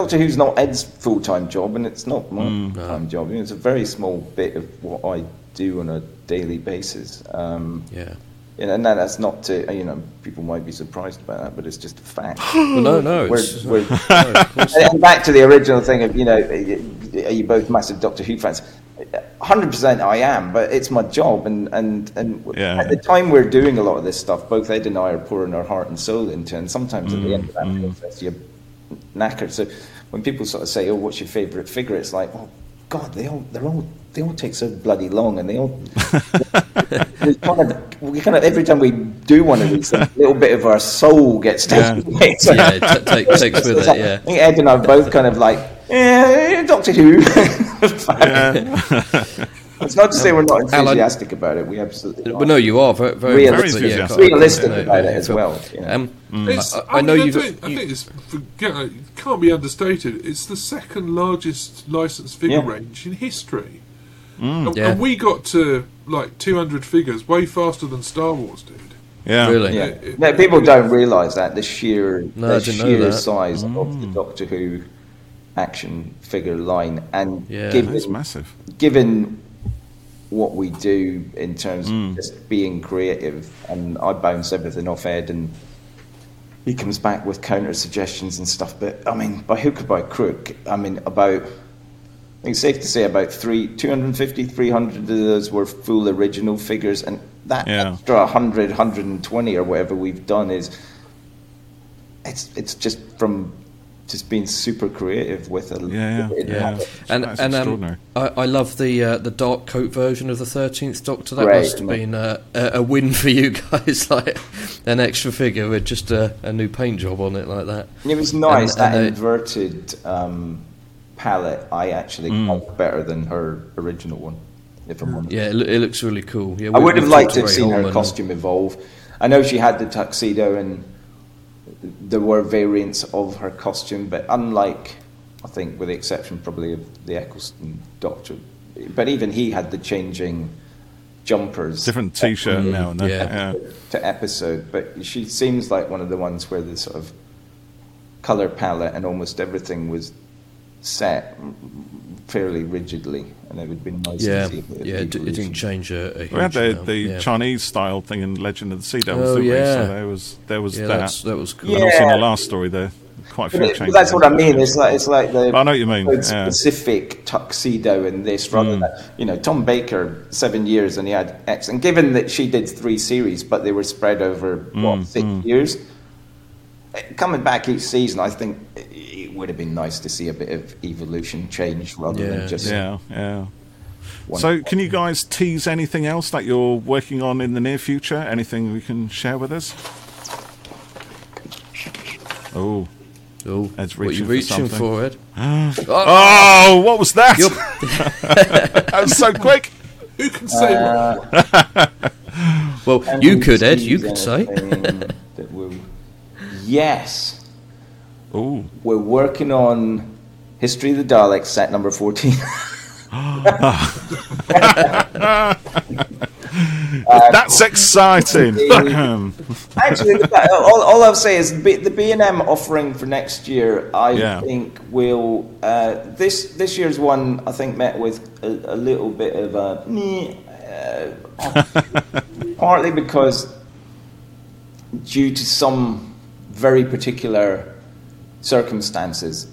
Doctor Who's not Ed's full-time job, and it's not my full-time job. It's a very small bit of what I do on a daily basis. and that's not to, people might be surprised by that, but it's just a fact. Well, no. And back to the original thing of, are you both massive Doctor Who fans? 100% I am, but it's my job, and at the time we're doing a lot of this stuff, both Ed and I are pouring our heart and soul into, and sometimes at the end of that process you're knackered. So when people sort of say, "Oh, what's your favourite figure?" It's like, "Oh God, they all take so bloody long, and they all." we kind of every time we do one of these things, a little bit of our soul gets taken away. So, takes with it. I think Ed and I both kind of like, Doctor Who. It's not to say we're not enthusiastic about it. We absolutely are. But no, you are very realistic about it as well. I think it can't be understated. It's the second largest licensed figure range in history. And we got to like 200 figures way faster than Star Wars did. Yeah, really. Yeah. No, people don't realise that the sheer size of the Doctor Who action figure line, and it's massive. Given what we do in terms of just being creative, and I bounce everything off Ed, and he comes back with counter suggestions and stuff. But I mean, by hook or by crook, I think it's safe to say about 350, 300 of those were full original figures, and that extra 100, 120 or whatever we've done it's just from. Just being super creative with it. I love the dark coat version of the 13th Doctor. That must have been a win for you guys, like an extra figure with just a new paint job on it like that. It was nice, and inverted palette I actually got better than her original one, if I'm honest. Yeah, it looks really cool. Yeah, I would have liked to have seen her costume evolve. I know she had the tuxedo and there were variants of her costume, but unlike, I think, with the exception probably of the Eccleston Doctor, but even he had the changing jumpers. Different T-shirt now and then. Yeah. To episode, but she seems like one of the ones where the sort of colour palette and almost everything was set fairly rigidly, and it would be nice to see. It didn't change a huge. We had the Chinese style thing in Legend of the Sea Devils, so there was that. That was cool. And also in the last story, there quite a few changes. That's what I mean. It's like the I know what you mean. Specific tuxedo in this, rather than Tom Baker 7 years, and he had X. And given that she did 3 series, but they were spread over 6 years, coming back each season, I think. It would have been nice to see a bit of evolution change rather than just... So can you guys tease anything else that you're working on in the near future? Anything we can share with us? Oh, Ed's reaching for it. Oh, what was that? That was so quick. Who can say that? Well, you could, Ed. You could say. Yes. Ooh. We're working on History of the Daleks, set number 14. That's exciting. All I'll say is the B&M offering for next year, I think, will... this year's one, I think, met with a little bit of a... partly because due to some very particular... circumstances.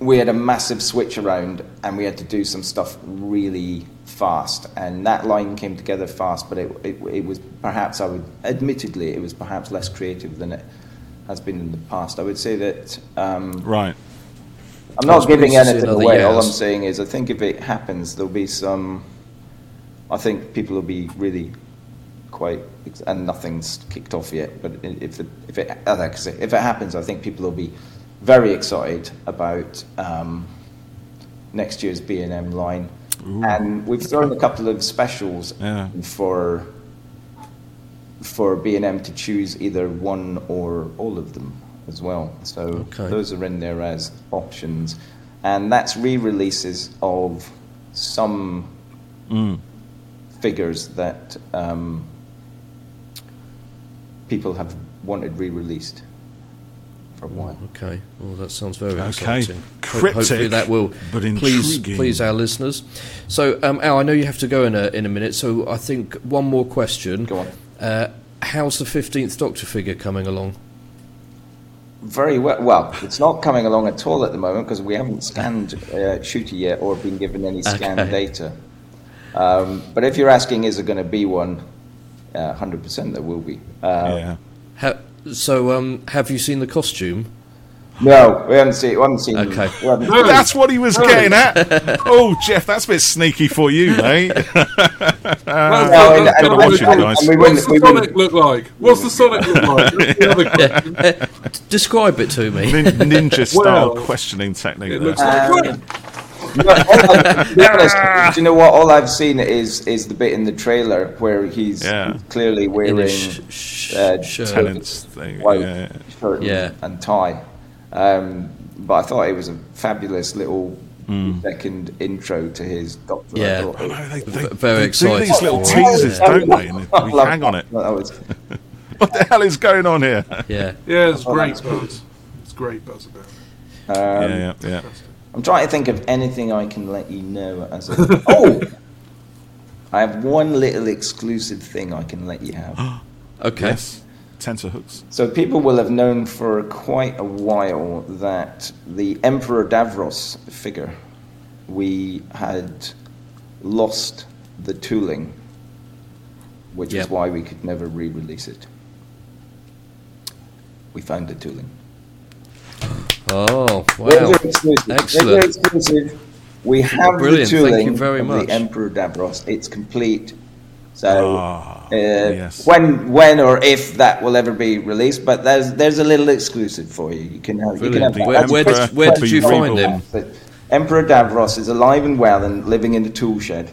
We had a massive switch around, and we had to do some stuff really fast, and that line came together fast, but it was perhaps, it was perhaps less creative than it has been in the past. I would say that I'm not giving anything away. All I'm saying is I think if it happens, there'll be some, I think people will be really quite, and nothing's kicked off yet, but if it happens, I think people will be very excited about next year's B&M line. Ooh. And we've thrown a couple of specials for B&M to choose either one or all of them as well, so those are in there as options, and that's re-releases of some figures that people have wanted re-released for a while. Okay. Well, that sounds very exciting. Cryptic, hopefully that will please our listeners. So, Al, I know you have to go in a minute, so I think one more question. Go on. How's the 15th Doctor figure coming along? Very well. Well, it's not coming along at all at the moment because we haven't scanned Shooter yet or been given any scanned data. But if you're asking, is there going to be one? 100% there will be. So, have you seen the costume? No, we haven't seen it. No, that's what he was getting at. Oh, Jeff, that's a bit sneaky for you, mate. What's the Sonic look like? Describe it to me. Ninja-style questioning technique. It looks to be honest, do you know what? All I've seen is the bit in the trailer where he's clearly wearing shirt and tie. But I thought it was a fabulous little second intro to his Doctor. Yeah, very exciting. These little teasers, don't they? And we hang on it. What the hell is going on here? Yeah, yeah, it's great buzz. It's great buzz about it. I'm trying to think of anything I can let you know. I have one little exclusive thing I can let you have. Okay. Yes. Tensor hooks. So people will have known for quite a while that the Emperor Davros figure, we had lost the tooling, which is why we could never re-release it. We found the tooling. Oh, wow. Excellent. We have the tooling. Thank you very much. The Emperor Davros. It's complete. So when or if that will ever be released, but there's a little exclusive for you. You can have. Where did you find him? Emperor Davros is alive and well and living in the tool shed.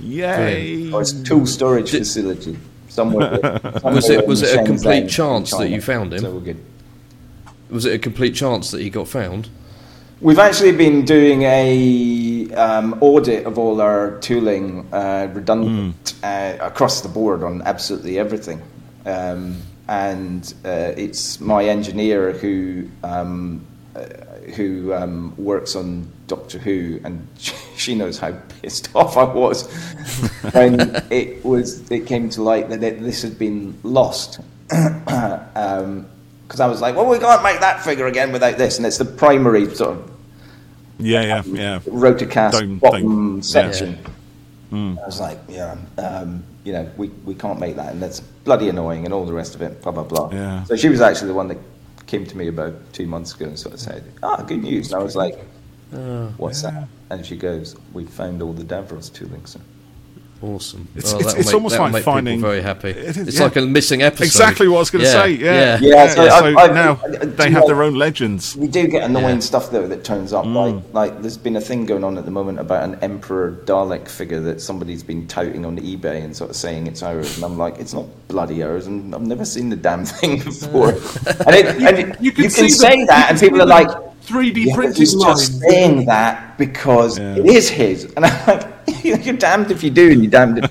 Yay! Or his tool storage facility somewhere. Was it a complete chance that you found him? So we're good. Was it a complete chance that he got found? We've actually been doing a audit of all our tooling, redundant across the board on absolutely everything, and it's my engineer who works on Doctor Who, and she knows how pissed off I was when it came to light that this had been lost. Because I was like, well, we can't make that figure again without this, and it's the primary sort of rotocast bottom section. Yeah. I was like, we can't make that, and that's bloody annoying, and all the rest of it, blah blah blah. Yeah. So she was actually the one that came to me about 2 months ago and sort of said, good news. And I was like, what's that? And she goes, we found all the Davros tooling. So. Awesome. It's almost like finding. Very happy. It's like a missing episode. Exactly what I was going to say. Yeah. So now they have their own legends. We do get annoying stuff though that turns up. Like there's been a thing going on at the moment about an Emperor Dalek figure that somebody's been touting on eBay and sort of saying it's ours, and I'm like, it's not bloody ours, and I've never seen the damn thing before. You can say that, and people are like, 3D printing. He's just saying that because it is his, and I'm like. You're damned if you do, and you're damned if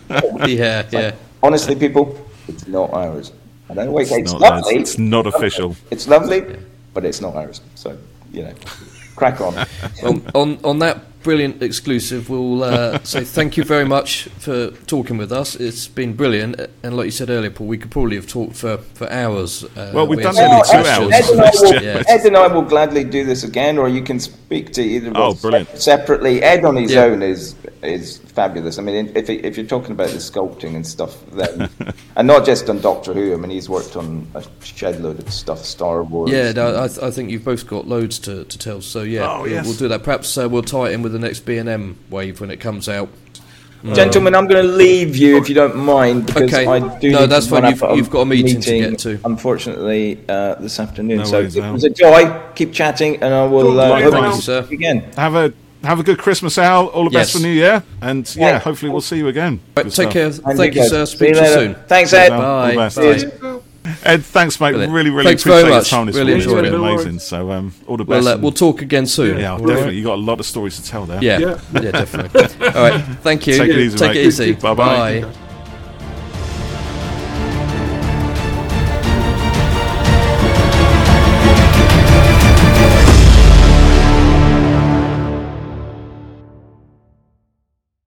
you don't. Honestly, people, it's not ours. I don't know. It's lovely. It's not official. It's lovely, but it's not ours. So, crack on. Well, on that brilliant exclusive, we'll say thank you very much for talking with us. It's been brilliant. And like you said earlier, Paul, we could probably have talked for hours. Well, we've done nearly 2 hours. Ed and I will gladly do this again, or you can speak to either of us separately. Ed on his own is fabulous. I mean, if you're talking about the sculpting and stuff, then, and not just on Doctor Who, I mean, he's worked on a shed load of stuff, Star Wars. Yeah, no, I think you've both got loads to tell, so we'll do that. Perhaps we'll tie it in with the next B&M wave when it comes out. Gentlemen, I'm going to leave you if you don't mind, because I do. No, that's fine. You've got a meeting to get to, unfortunately, this afternoon. No worries, it was a joy. Keep chatting, and I will hope you again. Have a good Christmas, Al. All the best for New Year. And, hopefully we'll see you again. Right, take care. Thank you, sir. Speak to you soon. Thanks, Ed. Bye. Ed, thanks, mate. Brilliant. Really thanks appreciate your time this morning. It's been amazing. So, all the best. We'll talk again soon. Yeah, definitely. You've got a lot of stories to tell there. Yeah, definitely. All right. Thank you. Take it easy. Bye-bye. Bye.